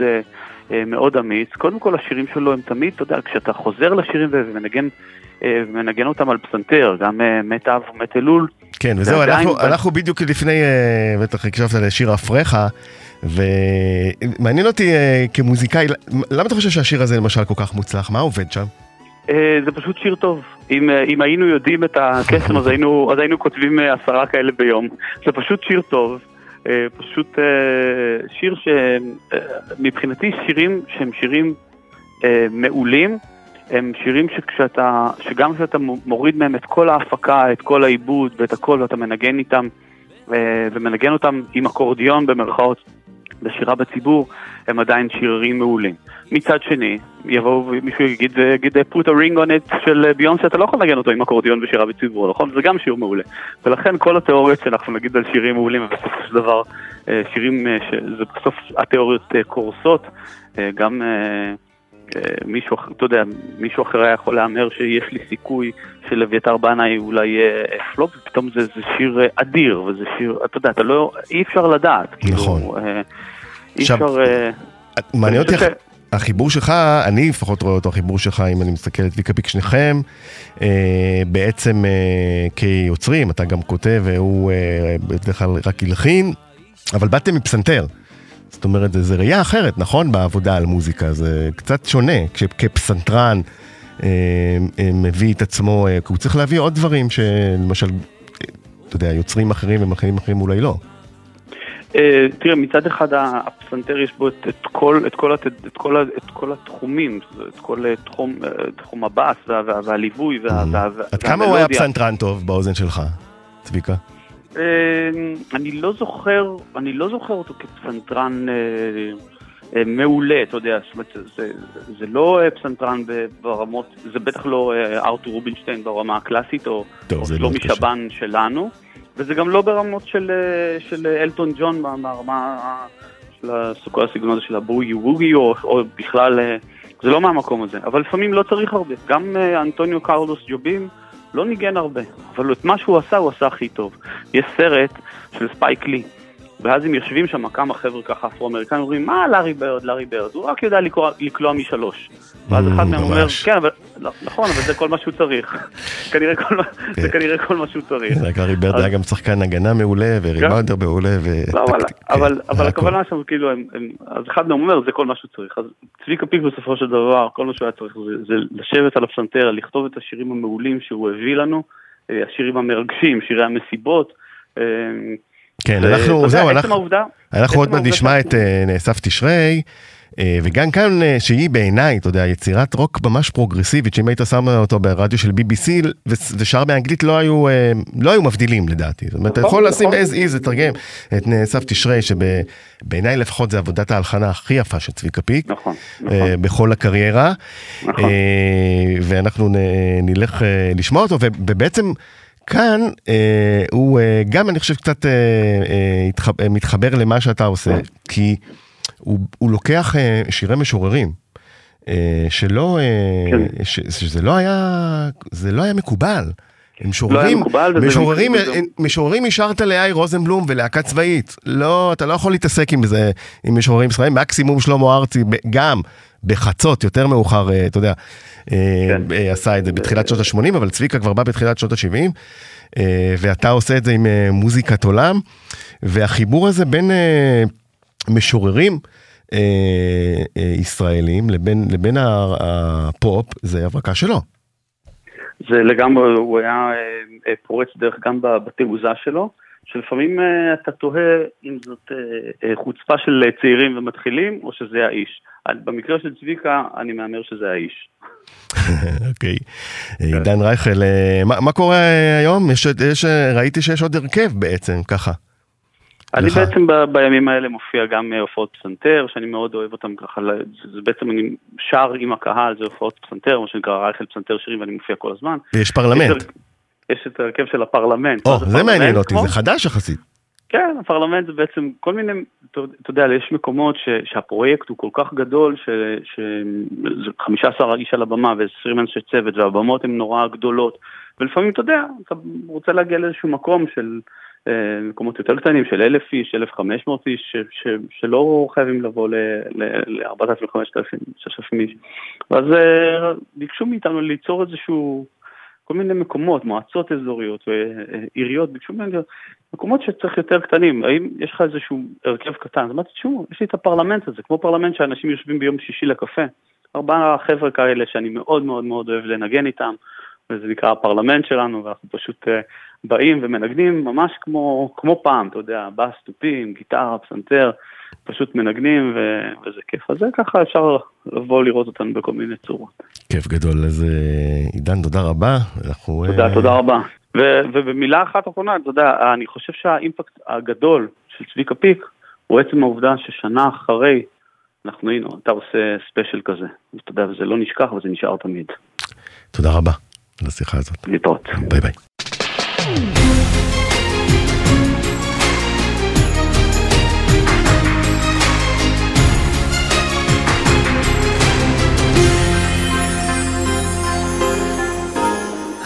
מאוד אמיץ. קודם כל השירים שלו הם תמיד, אתה יודע, כשאתה חוזר לשירים ומנגן אותם על פסנתר, גם מת אב ומת אלול. כן, וזהו, אנחנו בדיוק לפני, בטח הקשבת לשיר אפריך, ומעניין אותי כמוזיקאי, למה אתה חושב שהשיר הזה למשל כל כך מוצלח? מה עובד שם? זה פשוט שיר טוב. אם היינו יודעים את הקסם, אז היינו כותבים 10 כאלה ביום. זה פשוט שיר טוב. פשוט שיר שמבחינתי שירים שהם שירים מעולים, הם שירים שגם כשאתה מוריד מהם את כל ההפקה, את כל העיבוד ואת הכל, ואתה מנגן איתם ומנגן אותם עם אקורדיון במרכאות בשירה בציבור, הם עדיין שירים מעולים. מצד שני, יבואו מישהו יגיד put a ring on it של ביונס, שאתה לא יכול לנגן אותו עם אקורדיון ושירה בציבור, נכון? זה גם שיר מעולה. ולכן כל התיאוריות שאנחנו נגיד על שירים מעולים, בסוף של דבר, שירים שבסוף התיאוריות קורסות, גם מישהו אחר היה יכול להאמר שיש לי סיכוי של אביתר בנאי אולי פלופ, ופתאום זה שיר אדיר, וזה שיר, אתה יודע, אי אפשר לדעת. נכון. אי אפשר... מעניין אותי, החיבור שלך, אני לפחות רואה אותו, החיבור שלך, אם אני מסתכל על צביקה פיק, שניכם, בעצם כיוצרים, אתה גם כותב, והוא בדרך כלל רק הלחין, אבל באתם מפסנתר. זאת אומרת, זה ראייה אחרת, נכון? בעבודה על מוזיקה, זה קצת שונה, כשכפסנתרן מביא את עצמו, כי הוא צריך להביא עוד דברים שלמשל, אתה יודע, יוצרים אחרים ומלחינים אחרים אולי לא. תראה, מצד אחד הפסנתר יש בו את כל התחומים, את כל תחום הבאס והליווי. עד כמה הוא היה פסנתרן טוב באוזן שלך, צביקה? אני לא זוכר אותו כפסנתרן מעולה, אתה יודע, זה לא פסנתרן ברמות, זה בטח לא ארתור רובינשטיין ברמה הקלאסית, או לא משבן שלנו, וזה גם לא ברמות של אלטון ג'ון, ברמה של הסוכר הסגנון הזה של הבורגי ווגי, או בכלל, זה לא מהמקום הזה, אבל לפעמים לא צריך הרבה, גם אנטוניו קרלוס ג'ובים, לא ניגן הרבה, אבל את מה שהוא עשה, הוא עשה הכי טוב. יש סרט של ספייק לי, ואז הם יושבים שם כמה חבר'ה ככה אפרו-אמריקאים, אומרים, מה לארי ברד, הוא רק יודע לקלוע משלוש. ואז אחד מהם אומר, כן, נכון, אבל זה כל מה שהוא צריך. זה כנראה כל מה שהוא צריך. לארי ברד היה גם שחקן הגנה מעולה, ורימאונדר מעולה, אבל הכוונה שם, כאילו, אז אחד מהם אומר, זה כל מה שהוא צריך. אז צביקה פיק בסופו של דבר, כל מה שהוא היה צריך, זה לשבת על הפסנתר, לכתוב את השירים המעולים שהוא הביא לנו, השירים המרגשים, שירי המסיבות, כן, אנחנו עוד מעט נשמע את נאסף תשרי, וגם כאן שהיא בעיניי, אתה יודע, יצירת רוק ממש פרוגרסיבית, שאם היית שם אותו ברדיו של BBC, ושר באנגלית לא היו מבדילים לדעתי, זאת אומרת, אתה יכול לשים as is, לתרגם את נאסף תשרי, שבעיניי לפחות זה עבודת ההלחנה הכי יפה של צביקה פיק, בכל הקריירה, ואנחנו נלך לשמוע אותו, ובעצם... כאן הוא גם אני חושב קצת מתחבר למה שאתה עושה, כי הוא לוקח שירי משוררים שלא, שזה לא היה מקובל, משוררים השארת לאי רוזנבלום ולהקה צבאית, אתה לא יכול להתעסק עם זה, עם משוררים ישראלים, מקסימום שלמה ארצי גם בחצות יותר מאוחר, אתה יודע, עשה את זה בתחילת שנות ה-80, אבל צביקה כבר בא בתחילת שנות ה-70, ואתה עושה את זה עם מוזיקת עולם, והחיבור הזה בין משוררים ישראלים לבין הפופ, זה הברקה שלו. זה לגמרי, הוא היה פורץ דרך גם בתעוזה שלו, שלפעמים אתה תוהה אם זאת חוצפה של צעירים ומתחילים, או שזה האיש. במקרה של צביקה, אני מאמר שזה האיש. אוקיי. עידן רייכל, מה קורה היום? ראיתי שיש עוד הרכב בעצם, ככה. אני בעצם בימים האלה מופיע גם הופעות פסנתר, שאני מאוד אוהב אותם ככה, זה בעצם אני שר עם הקהל, זה הופעות פסנתר, מה שנקרא רייכל פסנתר שירים, ואני מופיע כל הזמן. ויש פרלמנט. יש את הרכב של הפרלמנט. זה מעניין אותי, זה חדש יחסית. כן, הפרלמנט זה בעצם כל מיני, אתה יודע, יש מקומות שהפרויקט הוא כל כך גדול, שזה 15 איש על הבמה ו20 אנשי צוות, והבמות הן נורא גדולות, ולפעמים אתה יודע, אתה רוצה להגיע לאיזשהו מקום של מקומות יותר קטנים, של 1,000 איש, 1,500 איש, שלא חייבים לבוא ל-4,000-5,000, 6,000 איש. ואז ביקשו מאיתנו ליצור איזשהו... כל מיני מקומות, מועצות אזוריות, עיריות, ביקשו מיני מקומות שצריך יותר קטנים. האם יש לך איזשהו הרכב קטן? אז מה תשמעו? יש לי את הפרלמנט הזה, כמו פרלמנט שאנשים יושבים ביום שישי לקפה. 4 חבר'ה כאלה שאני מאוד מאוד מאוד אוהב לנגן איתם, וזה נקרא הפרלמנט שלנו, ואנחנו פשוט באים ומנגנים ממש כמו פעם, אתה יודע, בס, טופים, גיטרה, פסנתר, פשוט מנגנים, וזה כיף. אז זה ככה אפשר לבוא לראות אותנו בכל מיני צורות. כיף גדול. אז עידן, תודה רבה. תודה רבה. ובמילה אחת אחרונה, אתה יודע, אני חושב שהאימפקט הגדול של צביקה פיק, הוא עצם העובדה ששנה אחרי, אנחנו היינו, אתה עושה ספיישל כזה. אתה יודע, וזה לא נשכח, וזה נשאר תמיד. תודה רבה על השיחה הזאת. להתראות. ביי ביי.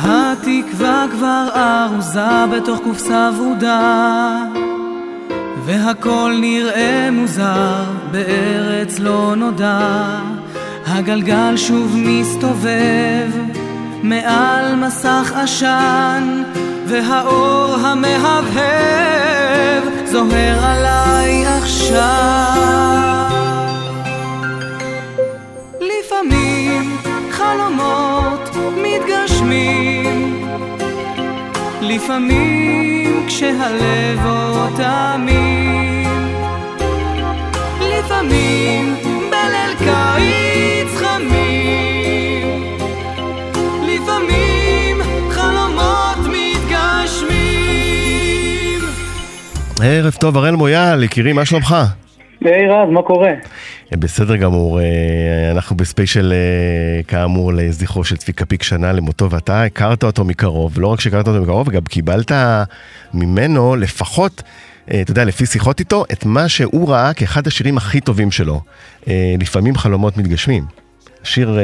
התקווה כבר ארוזה בתוך קופסה ורודה, והכל נראה מוזר בארץ לא נודע. הגלגל שוב מסתובב מעל מסך עשן, והאור המהבהב זוהר עליי עכשיו. לפעמים חלומות מתגשמים, לפעמים כשהלב עוד עמים, לפעמים בליל קיץ חמים, ערב טוב, הראל מויאל, יקירי, מה שלומך? היי רז, מה קורה? בסדר גמור, אנחנו בספיישל כאמור לזכרו של צביקה פיק, שנה למותו, ואתה הכרת אותו מקרוב, לא רק שהכרת אותו מקרוב, גם קיבלת ממנו לפחות, אתה יודע, לפי שיחות איתו, את מה שהוא ראה כאחד השירים הכי טובים שלו, לפעמים חלומות מתגשמים. שיר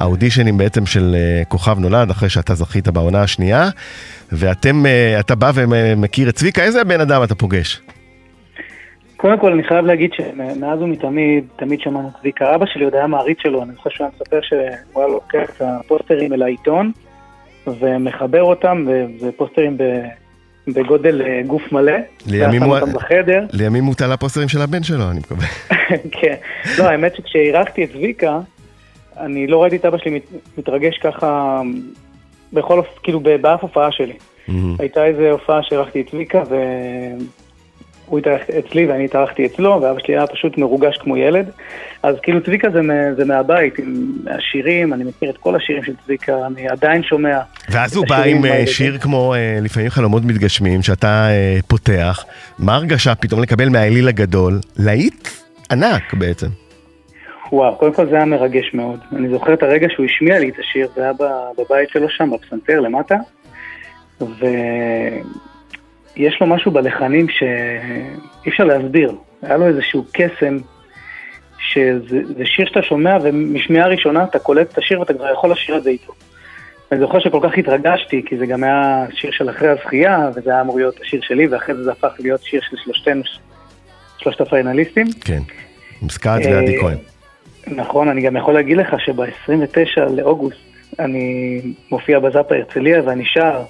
האודישנים בעצם של כוכב נולד, אחרי שאתה זכית בעונה השנייה, ואתה בא ומכיר את צביקה. איזה בן אדם אתה פוגש? קודם כל אני חייב להגיד שמאז ומתמיד תמיד שמענו צביקה. אבא שלי עוד היה מעריץ שלו, אני חושב שאני מספר שהוא היה לוקח את הפוסטרים אל העיתון ומחבר אותם, וזה פוסטרים בגודל גוף מלא, לימים הוא תעלה פוסטרים של הבן שלו, אני מקווה. כן, לא, האמת שכשאירחתי את צביקה אני לא ראיתי את אבא שלי מתרגש ככה, בכל אופן, כאילו באף הופעה שלי. הייתה איזו הופעה שהערכתי את צביקה, והוא התארח אצלי ואני התארחתי אצלו, ואבא שלי היה פשוט מרוגש כמו ילד. אז כאילו צביקה זה מהבית, מהשירים, אני מכיר את כל השירים של צביקה, אני עדיין שומע. ואז הוא בא עם שיר כמו לפעמים חלומות מתגשמים, שאתה פותח, מה הרגשה פתאום לקבל מהאליל הגדול, להיט ענק בעצם? וואו, קודם כל זה היה מרגש מאוד. אני זוכר את הרגע שהוא השמיע לי את השיר, זה היה בבית שלו שם, בפסנתר למטה, ויש לו משהו בלחנים שאי אפשר להסביר. היה לו איזשהו קסם, שזה שיר שאתה שומע, ומשמיעה ראשונה אתה קולט את השיר, ואתה כבר יכול לשיר את זה איתו. אני זוכר שכל כך התרגשתי, כי זה גם היה שיר של אחרי הזכייה, וזה היה אמור להיות השיר שלי, ואחרי זה הפך להיות שיר של שלושת הפיינליסטים. כן, עם סקאט ועדי כהן. נכון, אני גם יכול להגיד לך שב-29 לאוגוסט אני מופיע בזאפה הרצליה ואני שר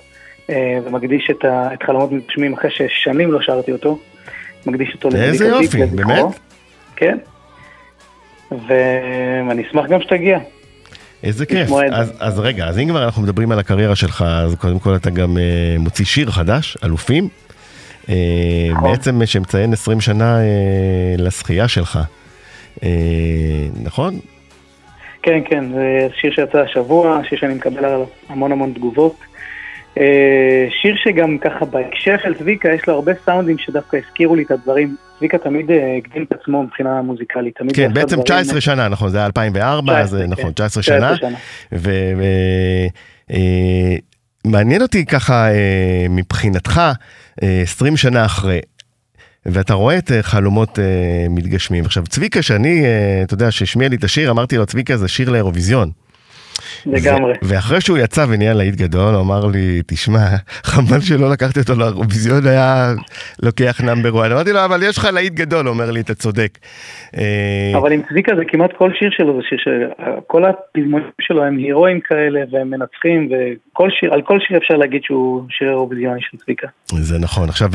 ומקדיש את חלומות מתגשמים אחרי ששנים לא שרתי אותו, מקדיש אותו לצביקה פיק. איזה יופי, באמת? כן, ואני אשמח גם שתגיע. איזה כיף. אז רגע, אז אם כבר אנחנו מדברים על הקריירה שלך, אז קודם כל אתה גם מוציא שיר חדש, אלופים, בעצם שמציין 20 שנה לזכייה שלך. נכון? כן, כן, זה שיר שיצא השבוע, שיר שאני מקבל עליו המון המון תגובות, שיר שגם ככה בהקשר של צביקה יש לו הרבה סאונדים שדווקא הזכירו לי את הדברים. צביקה תמיד הקדים את עצמו מבחינה מוזיקלית. כן, בעצם 19 שנה, נכון, זה היה 2004, אז נכון, 19 שנה, ומעניין אותי ככה מבחינתך 20 שנה אחרי, ואתה רואה את חלומות מתגשמים. עכשיו, צביקה שאני, אתה יודע, ששמיע לי את השיר, אמרתי לו, צביקה זה שיר לאירוויזיון. לגמרי. ואחרי שהוא יצא ונהיה להיט גדול, הוא אמר לי, תשמע, חבל שלא לקחתי אותו לאירוויזיון, היה לוקח נאמבר 1. אמרתי לו, אבל יש לך להיט גדול, הוא אומר לי, אתה צודק. אבל עם צביקה זה כמעט כל שיר שלו, זה שיר שכל הפזמונים שלו הם הירואים כאלה, והם מנצחים, ועל כל שיר אפשר להגיד שהוא שיר אירוויזיוני של צביקה. זה נכון. עכשיו,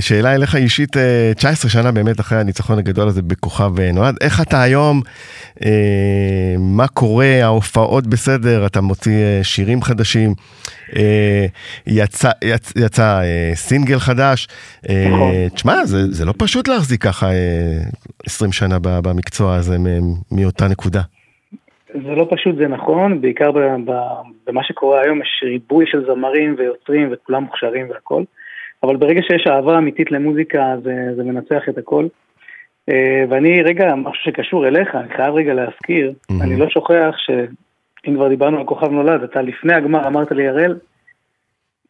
שאלה אליך אישית, 19 שנה באמת אחרי הניצחון הגדול הזה בכוכב נולד, איך אתה היום, מה קורה, ההופעות בסדר, אתה מוציא שירים חדשים, יצא סינגל חדש, תשמע, זה לא פשוט להחזיק ככה 20 שנה במקצוע הזה מאותה נקודה. זה לא פשוט, זה נכון, בעיקר במה שקורה היום יש ריבוי של זמרים ויוצרים וכולם מוכשרים והכל, אבל ברגע שיש אהבה אמיתית למוזיקה זה מנצח את הכל. ואני רגע, משהו שקשור אליך, אני חייב רגע להזכיר, אני לא שוכח שאם כבר דיברנו על כוכב נולד, אתה לפני הגמר אמרת לי, הראל,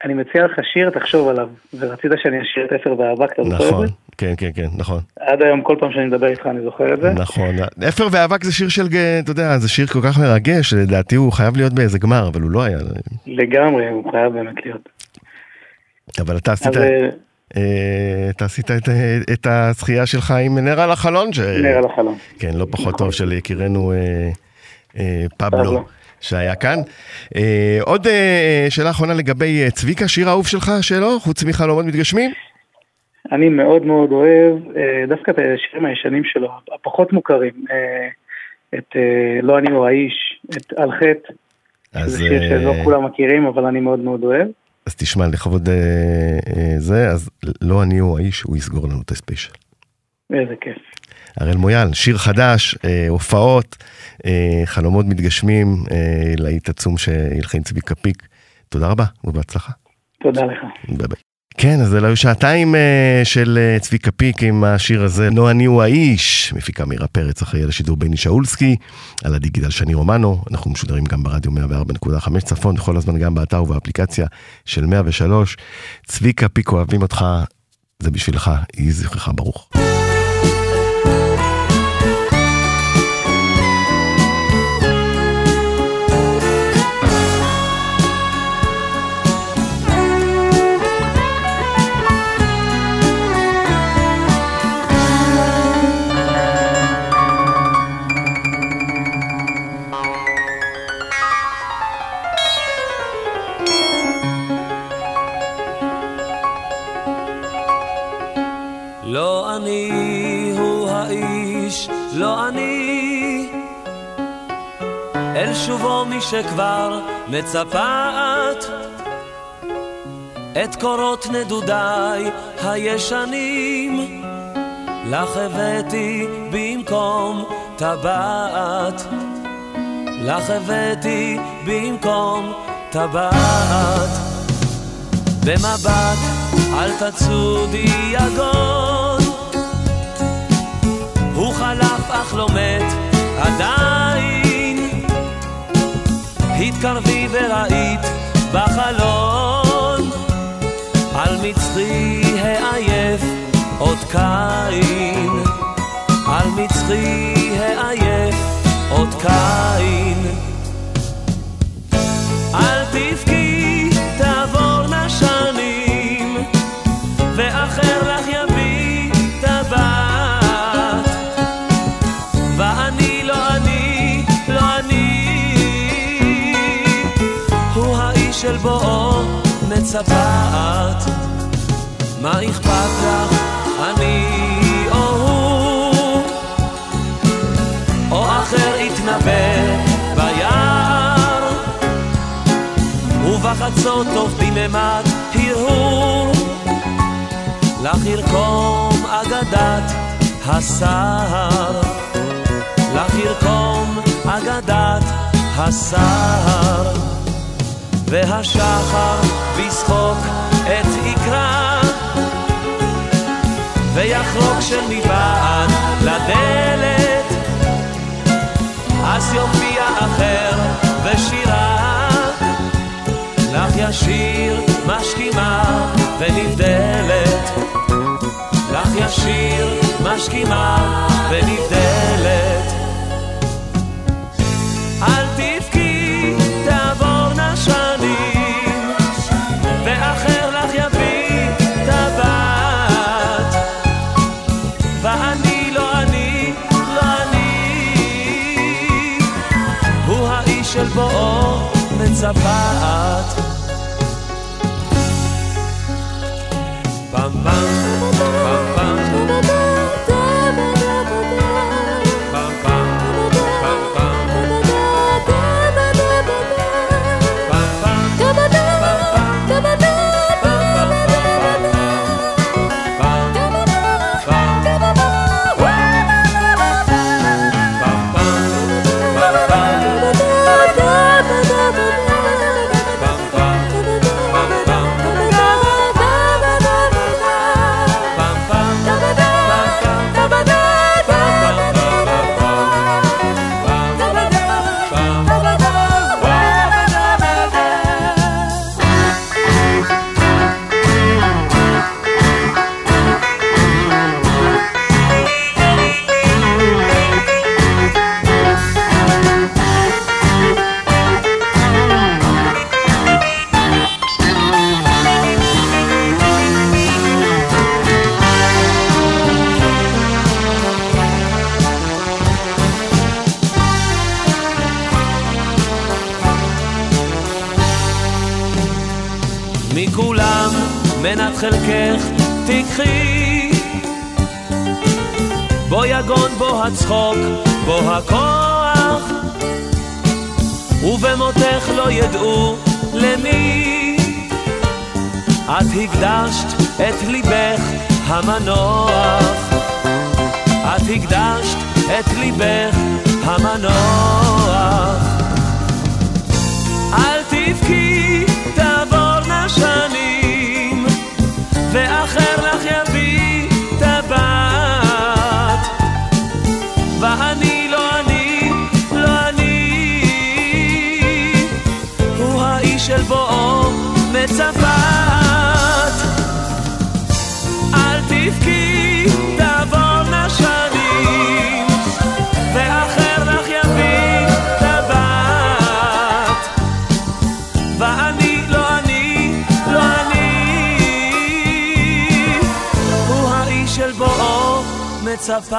אני מציע לך שיר, תחשוב עליו, ורצית שאני אשיר את אפר ואהבה, אתה זוכר את זה? נכון, כן, כן, כן, נכון. עד היום כל פעם שאני מדבר איתך אני זוכר את זה. נכון, אפר ואהבה זה שיר של, אתה יודע, זה שיר כל כך מרגש, לדעתי הוא חייב להיות באיזה גמר, אבל הוא לא היה. לגמרי, הוא חייב באמת להיות. אבל אתה עשית... תעשית את הזכייה שלך עם נר על החלון, נר על החלון, כן, לא פחות טוב, של יקירנו פבלו שהיה כאן. עוד שאלה אחרונה לגבי צביקה, שיר האהוב שלך שלו, חוץ מחלומות מתגשמים? אני מאוד מאוד אוהב דווקא את השירים הישנים שלו, הפחות מוכרים, את לא אני הוא האיש, את על חטא, זה שיר שלא כולם מכירים אבל אני מאוד מאוד אוהב. אז תשמע, לכבוד זה, אז לא אני הוא האיש, הוא יסגור לנו את הספיישל. איזה כיף. הראל מויאל, שיר חדש, הופעות, חלומות מתגשמים, להיט עצום שהלחין צביקה פיק. תודה רבה, ובהצלחה. תודה לך. ביי ביי. כן, אז היו שעתיים של צביקה פיק עם השיר הזה, לא אני הוא האיש, מפיקה מירה פרץ, אחראי על השידור בני שאולסקי, על הדיגיטל שני רומנו, אנחנו משודרים גם ברדיו 104.5 צפון, כל הזמן גם באתר ובאפליקציה של 103, צביקה פיק, אוהבים אותך, זה בשבילך, יהי זכרך ברוך. לא אני הוא האיש, לא אני אל שובו מי שכבר מצפת את קורות נדודיי הישנים, לך הבאתי במקום טבעת, לך הבאתי במקום טבעת, במבט אל תצודי יגון, הוא חלף אך לא מת עדיין, התקרבי וראית בחלון על מצחי העייף עוד קין, על מצחי העייף עוד קין, אל תבכי תעבורנה שנים ואחר לך יביא טבעת, של בואו מצפעת, מה אכפת לך אני או הוא או אחר, התנבא ביער ובחצות טוב בממת הרהור, לך ירקום אגדת הסהר, לך ירקום אגדת הסהר, והשחר בשחוק את עקרה ויחרוק של מבעד לדלת, אז יופיע אחר ושירה, לך ישיר משכימה ונבדלת, לך ישיר משכימה ונבדלת, אל תבכי תעבורנה שנים ואחר לך יביא טבעת, ואני לא אני, לא אני, הוא האיש של בואו מצפעת, פם פם פם פם פם פם פם פם מנת חלקך תיקחי, בו יגון, בו הצחוק, בו הכוח, ובמותך לא ידעו למי. את הקדשת את ליבך המנוח, את הקדשת את ליבך המנוח. אל תבכי, תעבורנה שנים, ואחר לך יביא תבת, ואני לא אני, לא אני, הוא האיש של בואו מצפת. אל תבכי, תעבורנה שנים, ואחר לך יביא תבת, ואני לא אני, לא אני, הוא האיש של בואו מצפת.